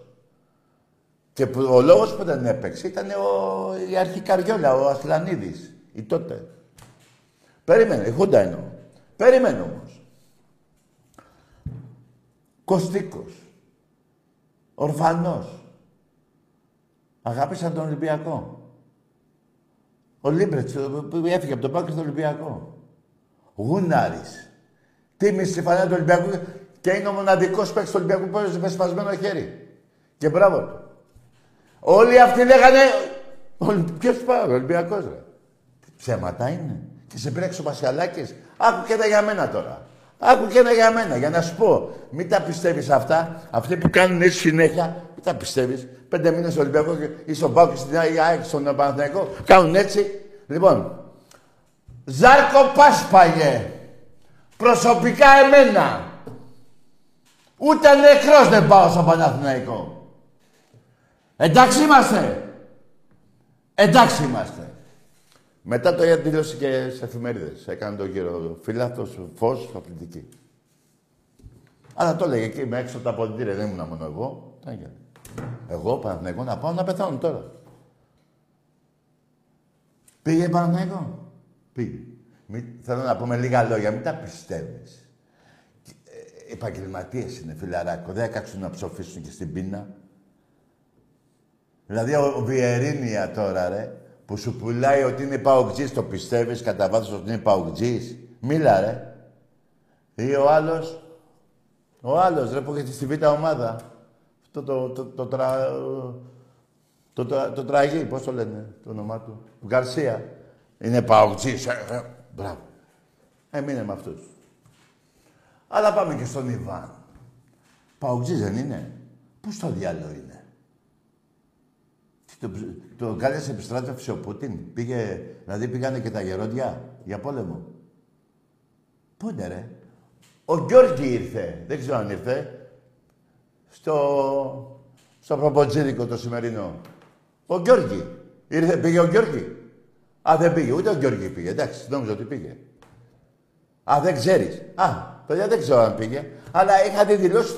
Και που, ο λόγος που δεν έπαιξε ήταν ο, η αρχικαριόλα, ο Ασλανίδης. Η τότε. Περίμενε, η Χούντα εννοώ. Περίμενε όμως. Κωστίκος. Ορφανός. Αγάπησαν τον Ολυμπιακό. Ο Λίμπρετς που έφυγε από τον ΠΑΟΚ στον Ολυμπιακό. Γουνάρης. Τίμησε τη φανέλα του Ολυμπιακού και είναι ο μοναδικός παίκτης του Ολυμπιακού που έπαιζε με σπασμένο χέρι. Και μπράβο του. Όλοι αυτοί λέγανε. Ποιος πάει, ο Ολυμπιακός ρε. Ψέματα είναι. Και σε πήραξε ο Πασχαλάκης. Άκου και ένα για μένα τώρα. Άκου και ένα για μένα, για να σου πω. Μην τα πιστεύεις αυτά. Αυτοί που κάνουν έτσι συνέχεια, μην τα πιστεύεις. Πέντε μήνες στο Ολυμπιακό ή στον ΠΑΟΚ ή στην ΑΕΚ, στον Παναθηναϊκό. Κάνουν έτσι. Λοιπόν, Ζάρκο Πάσπαγε. Προσωπικά εμένα. Ούτε νεκρός δεν πάω στον Παναθηναϊκό. Εντάξει είμαστε. Εντάξει είμαστε. Μετά το ΙΑ δήλωσε και σε εφημερίδες. Έκανε τον κύριο Φιλάθος, Φως, Αθλητική. Αλλά το έλεγε εκεί με έξω τα πολιτήρια. Δεν ήμουν μόνο εγώ. Εγώ, Παναθηναϊκό, να πάω να πεθάνω τώρα. Πήγε Παναθηναϊκό. Πήγε. Μη, θέλω να πω με λίγα λόγια, μην τα πιστεύεις. Ε, επαγγελματίες είναι, φιλαράκο. Δεν έκαξουν να ψοφήσουν και στην πείνα. Δηλαδή, ο Βιερίνια τώρα, ρε, που σου πουλάει ότι είναι παοκτζής, το πιστεύεις κατά βάθος ότι είναι παοκτζής. Μίλα, ρε. Ή ο άλλος, ο άλλος, ρε, που έχετε στη β' ομάδα. Αυτό το, το, το, το, τρα, το, το, το τραγί, πώς το λένε, το όνομά του. Γκαρσία. Είναι παοκτζής, ε, ε, μπράβο. Εμείνε με αυτούς. Αλλά πάμε και στον Ιβάν. Παοκτζής δεν είναι. Πώς το διάλογο είναι. Το, το κάλεσε επιστράτευση ο Πούτιν. Πήγε, δηλαδή πήγανε και τα γερόντια για πόλεμο. Πότε ρε. Ο Γκιόργη ήρθε. Δεν ξέρω αν ήρθε. Στο, στο προποτζίδικο το σημερινό. Ο Γκιόργη. Ήρθε, πήγε ο Γκιόργη. Α, δεν πήγε. Ούτε ο Γκιόργη πήγε. Εντάξει, νόμιζα ότι πήγε. Α, δεν ξέρεις. Α, παιδιά δεν ξέρω αν πήγε. Αλλά είχατε δηλώσει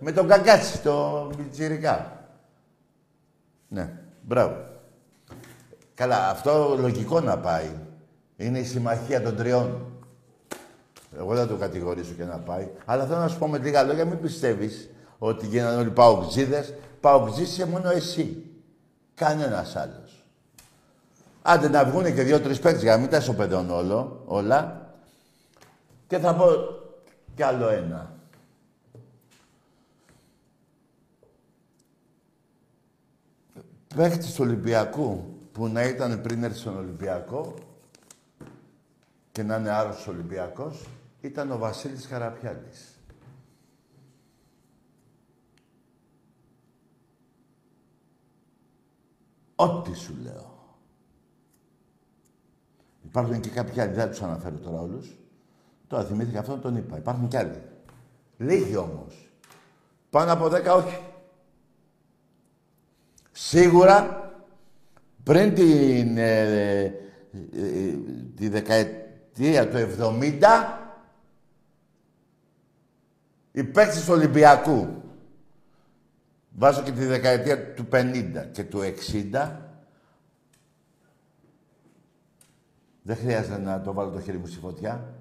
με τον Καγκάτσι, το Τσιρικά. Ναι, μπράβο. Καλά, αυτό λογικό να πάει. Είναι η συμμαχία των τριών. Εγώ δεν το κατηγορήσω και να πάει. Αλλά θέλω να σου πω με λίγα λόγια, μην πιστεύεις ότι γίνανε όλοι παοκτζίδες. Παοκτζής είσαι μόνο εσύ. Κανένας άλλος. Άντε να βγουνε και δύο-τρεις παίκτες για να μην τα σοπεδώνουν όλο, όλα. Και θα πω κι άλλο ένα. Παίχτης του Ολυμπιακού που να ήταν πριν έρθει στον Ολυμπιακό και να είναι άρρωστος Ολυμπιακός ήταν ο Βασίλης Καραπιάλης. Ό,τι σου λέω. Υπάρχουν και κάποιοι άλλοι, δεν τους αναφέρω τώρα όλους. Τώρα θυμήθηκα αυτόν τον είπα. Υπάρχουν κι άλλοι. Λίγοι όμως. Πάνω από δέκα όχι. Σίγουρα, πριν την ε, ε, τη δεκαετία του εβδομήντα, οι παίκτες του Ολυμπιακού, βάζω και τη δεκαετία του πενήντα και του εξήντα, δεν χρειάζεται να το βάλω το χέρι μου στη φωτιά,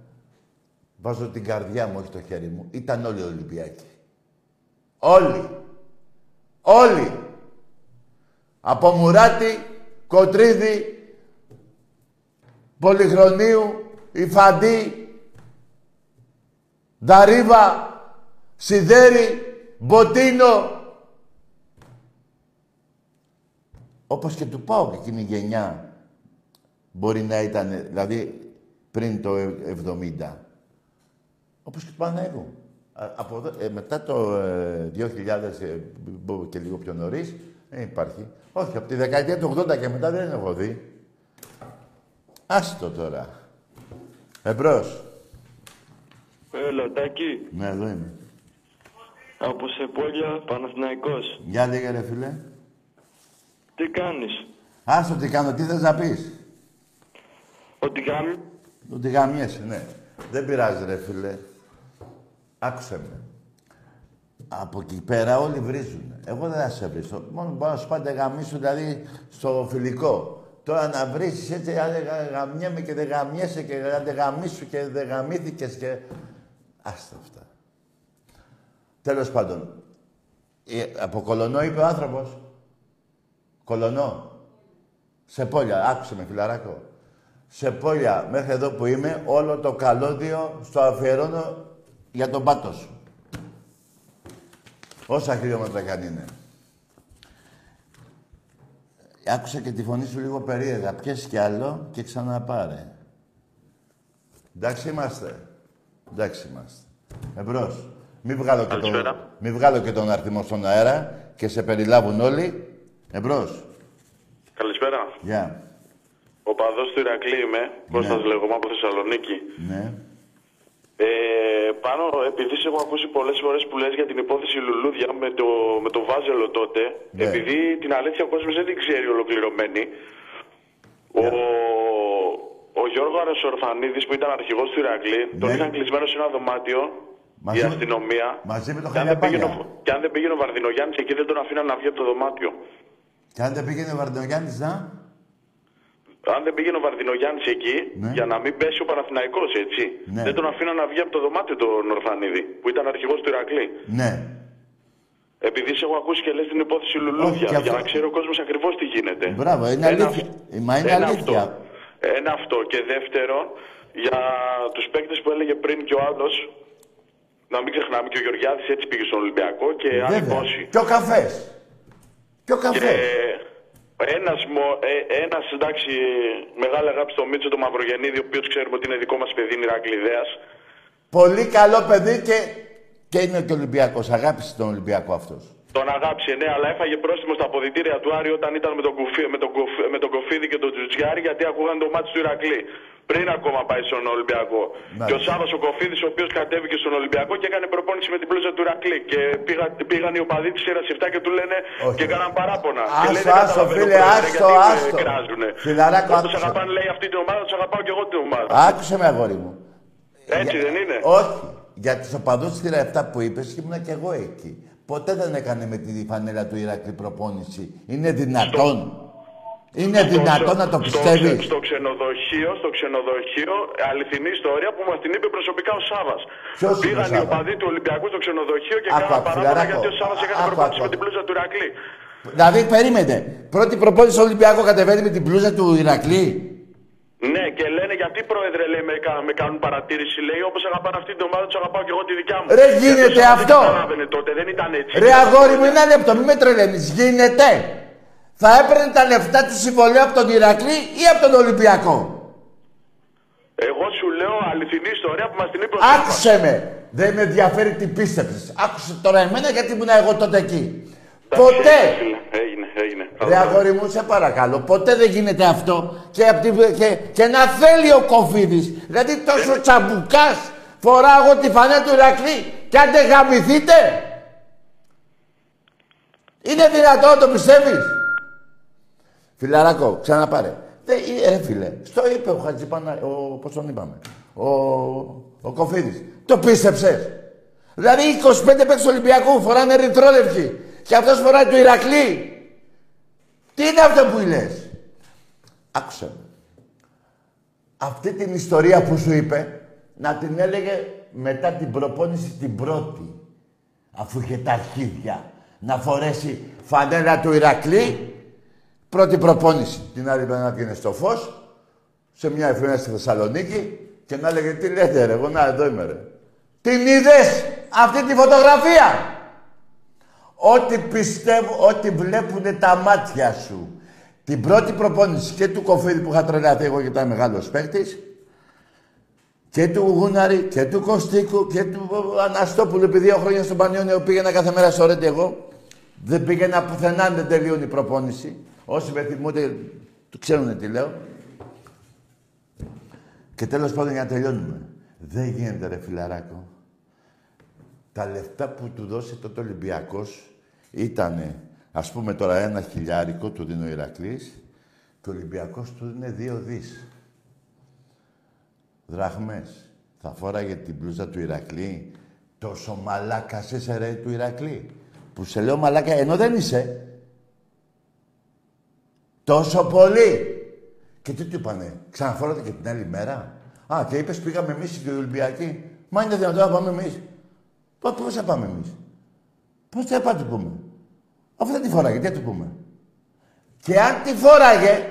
βάζω την καρδιά μου, όχι το χέρι μου, ήταν όλοι Ολυμπιακοί. Όλοι. Όλοι. Από Μουράτη, Κοτρίδη, Πολυχρονίου, Ιφαντή, Δαρύβα, Σιδέρη, Μποτίνο. Όπως και του ΠΑΟΚ εκείνη η γενιά μπορεί να ήταν, δηλαδή πριν το εβδομήντα. Όπως και του Παναθηναϊκού. Ε, μετά το ε, δύο χιλιάδες, ε, και λίγο πιο νωρίς, δεν υπάρχει. Όχι, από τη δεκαετία του ογδόντα και μετά δεν έχω δει. Άστο τώρα. Εμπρός. Ε, Λοντάκη. Ναι, εδώ είμαι. Από Σεπόλια, Παναθηναϊκός. Γεια λίγα ρε φίλε. Τι κάνεις. Άστο τι κάνω, τι θες να πεις. Ότι γαμ... Ότι γαμιέσαι, ναι. Δεν πειράζει ρε φίλε. Άκουσε με. Από εκεί πέρα όλοι βρίζουν. Εγώ δεν θα σε βρίσω. Μόνο μπορώ να σου πάτε γαμίσουν, δηλαδή στο φιλικό. Τώρα να βρίσεις έτσι, αν γαμιέμαι και δεν γαμιέσαι και αν δεν γαμίσου και δεν γαμήθηκες και... Άστα αυτά. Τέλος πάντων. Από Κολονό είπε ο άνθρωπος. Κολονό. Σε πόλια. Άκουσε με φιλαράκο. Σε πόλια μέχρι εδώ που είμαι, όλο το καλώδιο στο αφιερώνω για τον πάτο σου. Όσα χιλιόμετρα καν είναι. Άκουσα και τη φωνή σου λίγο περίεργα. Πιες κι άλλο και ξαναπάρε. Εντάξει είμαστε. Εντάξει είμαστε. Εμπρός. Μην βγάλω, και τον... Μην βγάλω και τον αριθμό στον αέρα και σε περιλάβουν όλοι. Εμπρός. Καλησπέρα. Γεια. Yeah. Ο παδός του Ηρακλή είμαι. Κώστας λέγομαι από Θεσσαλονίκη. Ναι. Ε, πάνω, επειδή σε έχω ακούσει πολλές φορές που λες για την υπόθεση λουλούδια με το, με το Βάζελο τότε, ναι. Επειδή την αλήθεια ο κόσμος δεν την ξέρει ολοκληρωμένη, ναι. ο, ο Γιώργο Αρεσορφανίδης που ήταν αρχηγός του Ηρακλή, ναι. τον είχαν κλεισμένο σε ένα δωμάτιο η αστυνομία. Μαζί με το Χαλιαπάνια. Και αν δεν πήγαινε ο Βαρδινογιάννης εκεί δεν τον αφήναν να βγει από το δωμάτιο. Και αν δεν πήγαινε ο Βαρδινογιάννης να... Αν δεν πήγαινε ο Βαρδινογιάννης εκεί, ναι. για να μην πέσει ο Παναθηναϊκός, έτσι. Ναι. Δεν τον αφήναν να βγει από το δωμάτιο τον Ορφανίδη, που ήταν αρχηγός του Ηρακλή. Ναι. Επειδή σε έχω ακούσει και λες την υπόθεση λουλούδια, για αυτό... να ξέρει ο κόσμος ακριβώς τι γίνεται. Μπράβο, είναι ένα... αλήθεια. Μα είναι ένα αλήθεια. Αυτό. Ένα αυτό. Και δεύτερο, για τους παίκτες που έλεγε πριν και ο άλλος, να μην ξεχνάμε και ο Γεωργιάδης έτσι πήγε στον Ολυμπιακό και αν υπόσχει. Και ο καφές. Και ο καφές. Και... Ένας, ε, ένας, εντάξει, μεγάλη αγάπη στο Μίτσελ, το Μαυρογεννίδη, ο οποίος ξέρουμε ότι είναι δικό μας παιδί, είναι Ηρακλειδέας. Πολύ καλό παιδί και, και είναι και Ολυμπιακός. Αγάπησε τον Ολυμπιακό αυτός. Τον αγάπησε, ναι, αλλά έφαγε πρόστιμο στα αποδυτήρια του Άρη όταν ήταν με τον, κουφί, με τον, κουφί, με τον Κοφίδη και τον Τζουτζιάρη, γιατί ακούγαν το μάτι του Ηρακλή. Πριν ακόμα πάει στον Ολυμπιακό. Μάλιστα. Και ο Σάββας ο Κοφίδης, ο οποίος κατέβηκε στον Ολυμπιακό και έκανε προπόνηση με την πλούζα του Ηρακλή. Και πήγα, πήγαν οι οπαδοί της Ερασιφτά και του λένε Όχι. και έκαναν παράπονα. Άστο, άστο, φίλε, άστο, άστο. Φιλαράκο, άκουσε. Τους αγαπάνε, λέει, αυτή την ομάδα, τους αγαπάω και εγώ την ομάδα. Άκουσε με, αγόρι μου. Έτσι Για... δεν είναι. Όχι. Για τους οπαδούς της Ερασιφτά που είπες, ήμουν και εγώ εκεί. Ποτέ δεν έκανε με τη φανέλα του Ηρακλή προπόνηση. Είναι δυνατόν. Στο... Είναι δυνατόν να το πιστεύει. Στο, στο ξενοδοχείο, στο ξενοδοχείο, αληθινή ιστορία που μας την είπε προσωπικά ο Σάββας. Πήγαν οι οπαδοί του Ολυμπιακού στο ξενοδοχείο και κάναν παράπονα γιατί ο Σάββας έκανε προπόνηση με την πλούζα του Ηρακλή. Δηλαδή, περίμενε. Πρώτη προπόνηση στο Ολυμπιακό κατεβαίνει με την πλούζα του Ηρακλή. Ναι, και λένε γιατί, πρόεδρε, λέει, με, κα, με κάνουν παρατήρηση. Λέει, όπως αγαπάνε αυτή την ομάδα, τους αγαπάω και εγώ τη δικιά μου. Ρε, γίνεται αυτό. Ρε, αγόρι μου, ένα λεπτό, μην με τρελαίνεις. Γίνεται. Θα έπαιρνε τα λεφτά του συμβολέου από τον Ηρακλή ή από τον Ολυμπιακό. Εγώ σου λέω αληθινή ιστορία που μας την είπε ο Σάββας. Άκουσε με. Δεν με ενδιαφέρει τι πίστεψες. Άκουσε τώρα εμένα γιατί ήμουν εγώ τότε εκεί. Ποτέ. Έγινε, έγινε. Ρε αγόρι μου, σε παρακαλώ. Ποτέ δεν γίνεται αυτό. Και, και, και να θέλει ο Κοφίδης. Δηλαδή τόσο τσαμπουκάς φοράω εγώ τη φανά του Ηρακλή. Και αν δεν γαμηθείτε. Είναι δυνατό να το πιστεύεις. Φιλαράκο, ξαναπάρε. Δε, ε, φίλε, στο είπε ο Χατζηπάνα, ο, πώς τον είπαμε, ο, ο Κοφίδης. Το πίστεψες. Δηλαδή είκοσι πέντε παίκτες Ολυμπιακού φοράνε ερυθρόλευκοι και αυτός φοράει του Ηρακλή. Τι είναι αυτό που λες. Άκουσα. Αυτή την ιστορία που σου είπε, να την έλεγε μετά την προπόνηση την πρώτη. Αφού είχε τα αρχίδια. Να φορέσει φανέλα του Ηρακλή. Πρώτη προπόνηση. Την άλλη πρέπει να πήγαινε στο Φως, σε μια εφημερίδα στη Θεσσαλονίκη και να έλεγε τι λέτε ρε, εγώ να εδώ είμαι ρε. Την είδες αυτή τη φωτογραφία. Ό,τι πιστεύω, ό,τι βλέπουνε τα μάτια σου. Την πρώτη προπόνηση και του Κοφίδη που είχα τρελαθεί εγώ και ήταν μεγάλος παίκτης και του Γούναρη και του Κωστίκου και του Αναστόπουλου επειδή δύο χρόνια στον Πανιόνιο πήγαινα κάθε μέρα στο Ρέντι εγώ. Δεν πήγαινα πουθενά, δεν τελειώνει η προπόνηση. Όσοι με θυμούνται, το ξέρουνε τι λέω. Και τέλος πάντων, για να τελειώνουμε. Δεν γίνεται ρε φιλαράκο. Τα λεφτά που του δώσε τότε ο Ολυμπιακός ήτανε, ας πούμε τώρα ένα χιλιάρικο του δίνει ο Ηρακλής και ο Ολυμπιακός του δίνει δύο δις. Δραχμές. Θα φόραγε την μπλούζα του Ηρακλή. Τόσο μαλάκας είσαι ρε του Ηρακλή. Που σε λέω μαλάκα, ενώ δεν είσαι. Τόσο πολύ! Και τι του είπανε, ξαναφόρατε και την άλλη μέρα. Α, και είπες πήγαμε εμείς στην Ολυμπιακή. Μα είναι δυνατόν να πάμε εμείς. Πώς, πώς θα πάμε εμείς. Πώς θα πάμε, του πούμε. Αφού δεν τη φοράγε, τι θα του πούμε. Και αν τη φοράγε,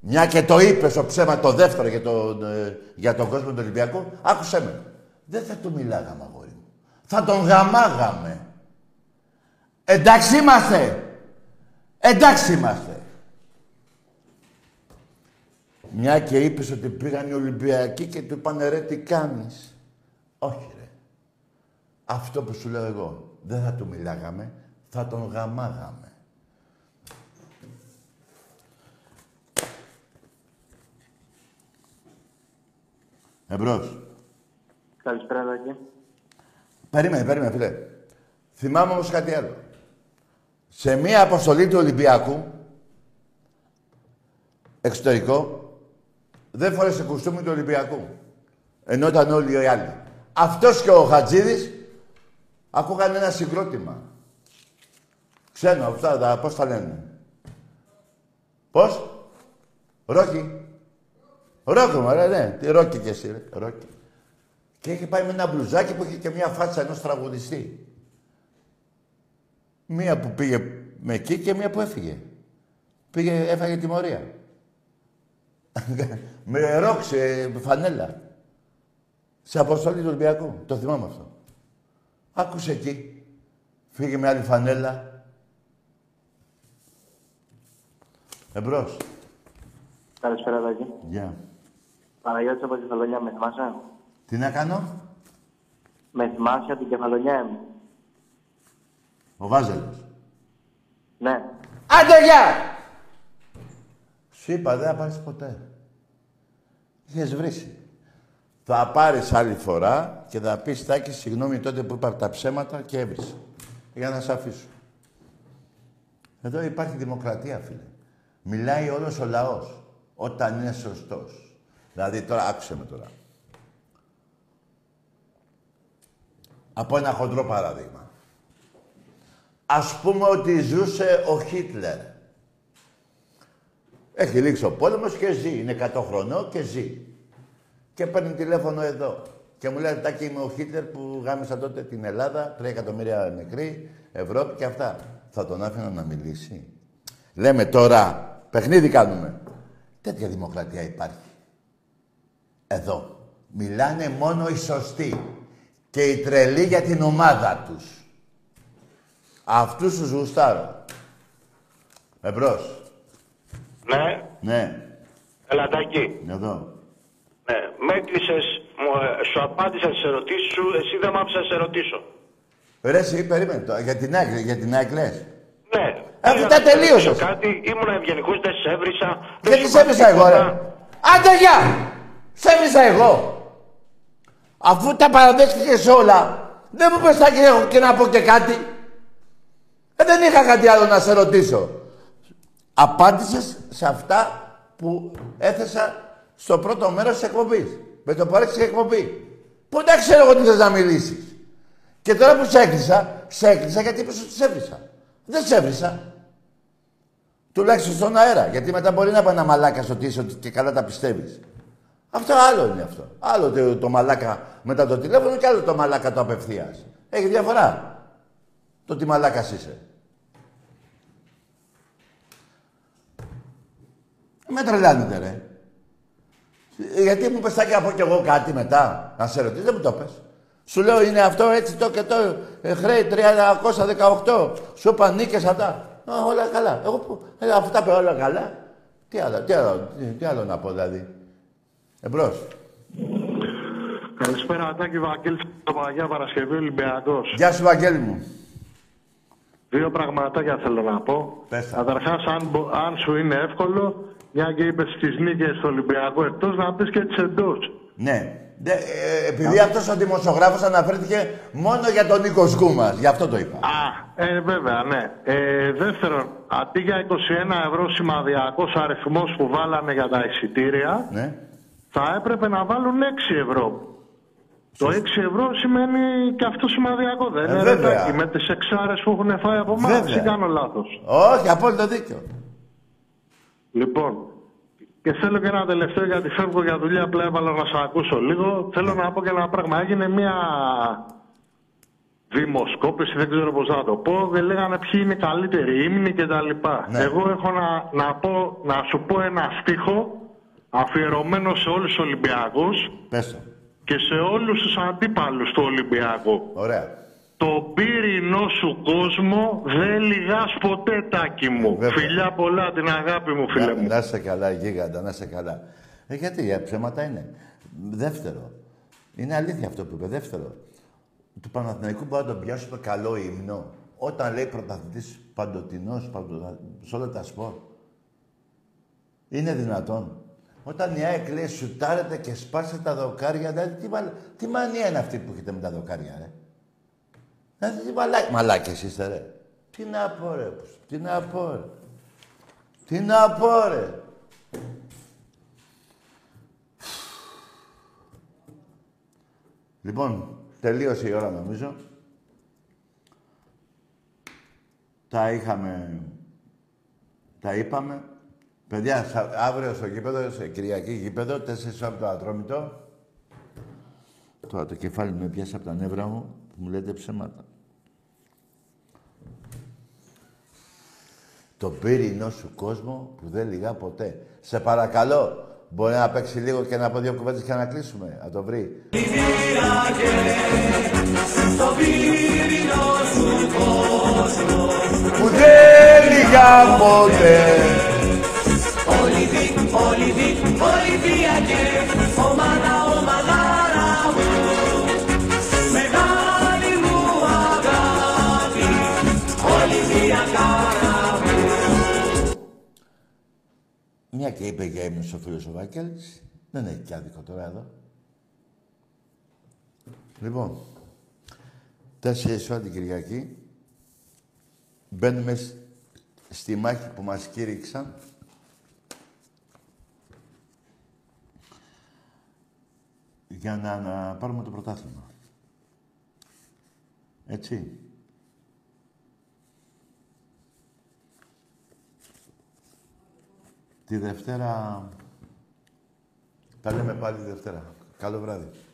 μια και το είπες ο ψέμα το δεύτερο για, το, ε, για τον κόσμο του Ολυμπιακού, άκουσέ με. Δεν θα του μιλάγαμε, αγόρι μου. Θα τον γαμάγαμε. Εντάξει είμαστε. Εντάξει είμαστε. Μια και είπες ότι πήγαν οι Ολυμπιακοί και του είπανε ρε τι κάνεις. Όχι ρε. Αυτό που σου λέω εγώ. Δεν θα του μιλάγαμε. Θα τον γαμάγαμε. Εμπρός. Καλησπέρα, Δάκη. Περίμενε, περίμενε, φίλε. Θυμάμαι όμως κάτι άλλο. Σε μία αποστολή του Ολυμπιακού, εξωτερικό, δεν φορέσε κουστούμι του Ολυμπιακού. Ενώ ήταν όλοι οι άλλοι. Αυτός και ο Χατζίδης ακούγανε ένα συγκρότημα. Ξένο, αυτά τα πώς τα λένε. Πώς? Ρόκι. Ρόκι, μωρέ, ναι. Τι Ρόκι και εσύ, ρε. Ρόκι. Και είχε πάει με ένα μπλουζάκι που είχε και μια φάτσα ενός τραγουδιστή. Μία που πήγε με εκεί και μία που έφυγε. Πήγε, έφαγε τιμωρία. Με ρόκ σε φανέλα. Σε αποστολή του Ολυμπιακού. Το θυμάμαι αυτό. Άκουσε εκεί. Φύγε με άλλη φανέλα. Εμπρός. Καλησπέρα, Δάκη. Γεια. Yeah. Παναγιώτης από την Κεφαλονιά, με θυμάσαι. Τι να κάνω. Με θυμάσαι από την Κεφαλονιά μου. Ο Βάζελος. Ναι. Άντε, γεια! Σου είπα, δεν θα πάρεις ποτέ. Είχες βρήσει. Θα πάρεις άλλη φορά και θα πεις, Τάκη, συγγνώμη τότε που είπα τα ψέματα και έβρισε. Για να σε αφήσω. Εδώ υπάρχει δημοκρατία, φίλε. Μιλάει όλος ο λαός. Όταν είναι σωστός. Δηλαδή, τώρα, άκουσε με τώρα. Από ένα χοντρό παράδειγμα. Ας πούμε ότι ζούσε ο Χίτλερ. Έχει λήξει ο πόλεμος και ζει. Είναι εκατό χρονών και ζει. Και παίρνει τηλέφωνο εδώ. Και μου λέει, Τάκη, είμαι ο Χίτλερ που γάμισα τότε την Ελλάδα, τρία εκατομμύρια νεκροί, Ευρώπη και αυτά. Θα τον άφηνα να μιλήσει. Λέμε τώρα, παιχνίδι κάνουμε. Τέτοια δημοκρατία υπάρχει. Εδώ. Μιλάνε μόνο οι σωστοί. Και οι τρελοί για την ομάδα τους. Αυτούς τους γουστάρω. Εμπρός. Ναι. Ναι. Ελαντάκι. Εδώ. Ναι. Μ' έκλεισες, σου απάντησα τις ερωτήσεις σου, εσύ δεν μ' άφησες να σε ερωτήσω. Ρε, εσύ, περίμενε τώρα. Για την άκρη, για την άκρη λες. Ναι. Αυτή τα τελείωσες. Κάτι, ήμουν ευγενικός, δεν σε έβρισα. Δεν γιατί σε έβρισα εγώ, ρε. Άντε, γεια! Σε έβρισα εγώ. Αφού τα παραδέχτηκες όλα, δεν μου πες να έχω και να πω και κάτι. Ε, δεν είχα κάτι άλλο να σε ρωτήσω. Απάντησες σε αυτά που έθεσα στο πρώτο μέρος της εκπομπής. Με το παρέξεις η εκπομπή. Πού δεν ξέρω εγώ τι θες να μιλήσεις. Και τώρα που σε έκλεισα, σε έκλεισα γιατί είπες ότι σε έβρισα. Δεν σε έβρισα. Τουλάχιστον στον αέρα. Γιατί μετά μπορεί να πάει ένα μαλάκα στο ότι και καλά τα πιστεύεις. Αυτό άλλο είναι αυτό. Άλλο το, το μαλάκα μετά το τηλέφωνο και άλλο το μαλάκα το απευθείας. Έχει διαφορά. Το τι μαλάκας είσαι. Με τρελάνετε, ρε. Γιατί μου πες, Τάκη, να πω κι εγώ κάτι μετά. Να σε ρωτήσω, δεν μου το πες. Σου λέω, είναι αυτό, έτσι, το και το, ε, χρέη, τριακόσια δεκαοκτώ, σου είπα, νίκες, αυτά. Α, όλα καλά. Εγώ, ε, αφού τα πέρα όλα καλά. Τι άλλο, τι άλλο, τι, τι άλλο να πω, δηλαδή. Εμπρός. Καλησπέρα, Τάκη, Βαγγέλης, το Παγιά Παρασκευή, Ολυμπιακός. Γεια σου, Βαγγέλη μου. Δύο πραγματάκια θέλω να πω. Καταρχάς, αν, αν σου είναι εύκολο, μια και είπες τις νίκες του Ολυμπιακού εκτός, να πεις και τις εντός. Ναι. Ε, ε, επειδή yeah. αυτός ο δημοσιογράφος αναφέρθηκε μόνο για τον Νίκο Γκούμας. Γι' αυτό το είπα. Α, ε, βέβαια, ναι. Ε, δεύτερον, αντί για είκοσι ένα ευρώ σημαδιακός αριθμός που βάλανε για τα εισιτήρια, ναι. θα έπρεπε να βάλουν έξι ευρώ. Το έξι ευρώ σημαίνει και αυτό σημαδιακό, δεν είναι, Ρετάκι, με τις εξάρες που έχουν φάει από εμάς, ή κάνω λάθος. Όχι, απόλυτο δίκιο. Λοιπόν, και θέλω και ένα τελευταίο, γιατί φεύγω για δουλειά, απλά έβαλα να σας ακούσω λίγο. Θέλω να πω και ένα πράγμα. Έγινε μια δημοσκόπηση, δεν ξέρω πώς να το πω, δεν λέγανε ποιοι είναι οι καλύτεροι ύμνοι κτλ. Ναι. Εγώ έχω να, να, πω, να σου πω ένα στίχο αφιερωμένο σε όλους τους Ολυμπιακούς. Πες το. Και σε όλους τους αντίπαλους του Ολυμπιακού. Ωραία. Το πύρινό σου κόσμο δεν λιγάς ποτέ, Τάκη μου. Ε, Φιλιά πολλά, την αγάπη μου, φίλε να, μου. Να είσαι καλά, γίγαντα, να είσαι καλά. Ε, γιατί, για ψέματα είναι. Δεύτερο. Είναι αλήθεια αυτό που είπε. Δεύτερο. Του Παναθηναϊκού μπορεί να τον πιάσω το καλό ύμνο. Όταν λέει πρωταθλητής παντοτινός, παντοτα... σε όλα τα σπορ. Είναι δυνατόν. Όταν η ΑΕΚ λέει σουτάρετε και σπάστε τα δοκάρια, δηλαδή τι, μα... τι μανία είναι αυτή που έχετε με τα δοκάρια, ρε. Δηλαδή τι μαλάκι. Μαλάκες είστε, ρε. Τι να πω, ρε. Τι να πω, ρε. Τι να πω, ρε. Λοιπόν, τελείωσε η ώρα νομίζω. Τα είχαμε... Τα είπαμε. Παιδιά, αύριο στο γήπεδο, σε Κυριακή γήπεδο, τέσσερις από το Ατρόμητο. Τώρα το κεφάλι μου πιάσει από τα νεύρα μου, που μου λέτε ψέματα. Το πύρινό σου κόσμο που δεν λυγά ποτέ. Σε παρακαλώ, μπορεί να παίξει λίγο και να πω δύο κουβέντες και να κλείσουμε. Να το βρει. Μη πειράγε στον πύρινό σου κόσμο που δεν λυγά ποτέ. Όλοι δι, όλοι διάκε, ομάδα, ομαδάρα μου. Μεγάλη μου αγάπη, όλοι διακάρα μου. Μια και είπε για έμεινος ο φίλος ο Βάκελης, δεν έχει και άδικο τώρα εδώ. Λοιπόν, τέσσερις ώρα την Κυριακή, μπαίνουμε στη μάχη που μας κήρυξαν. Για να, να πάρουμε το πρωτάθλημα. Έτσι. Τη Δευτέρα... Τα λέμε πάλι τη Δευτέρα. Καλό βράδυ.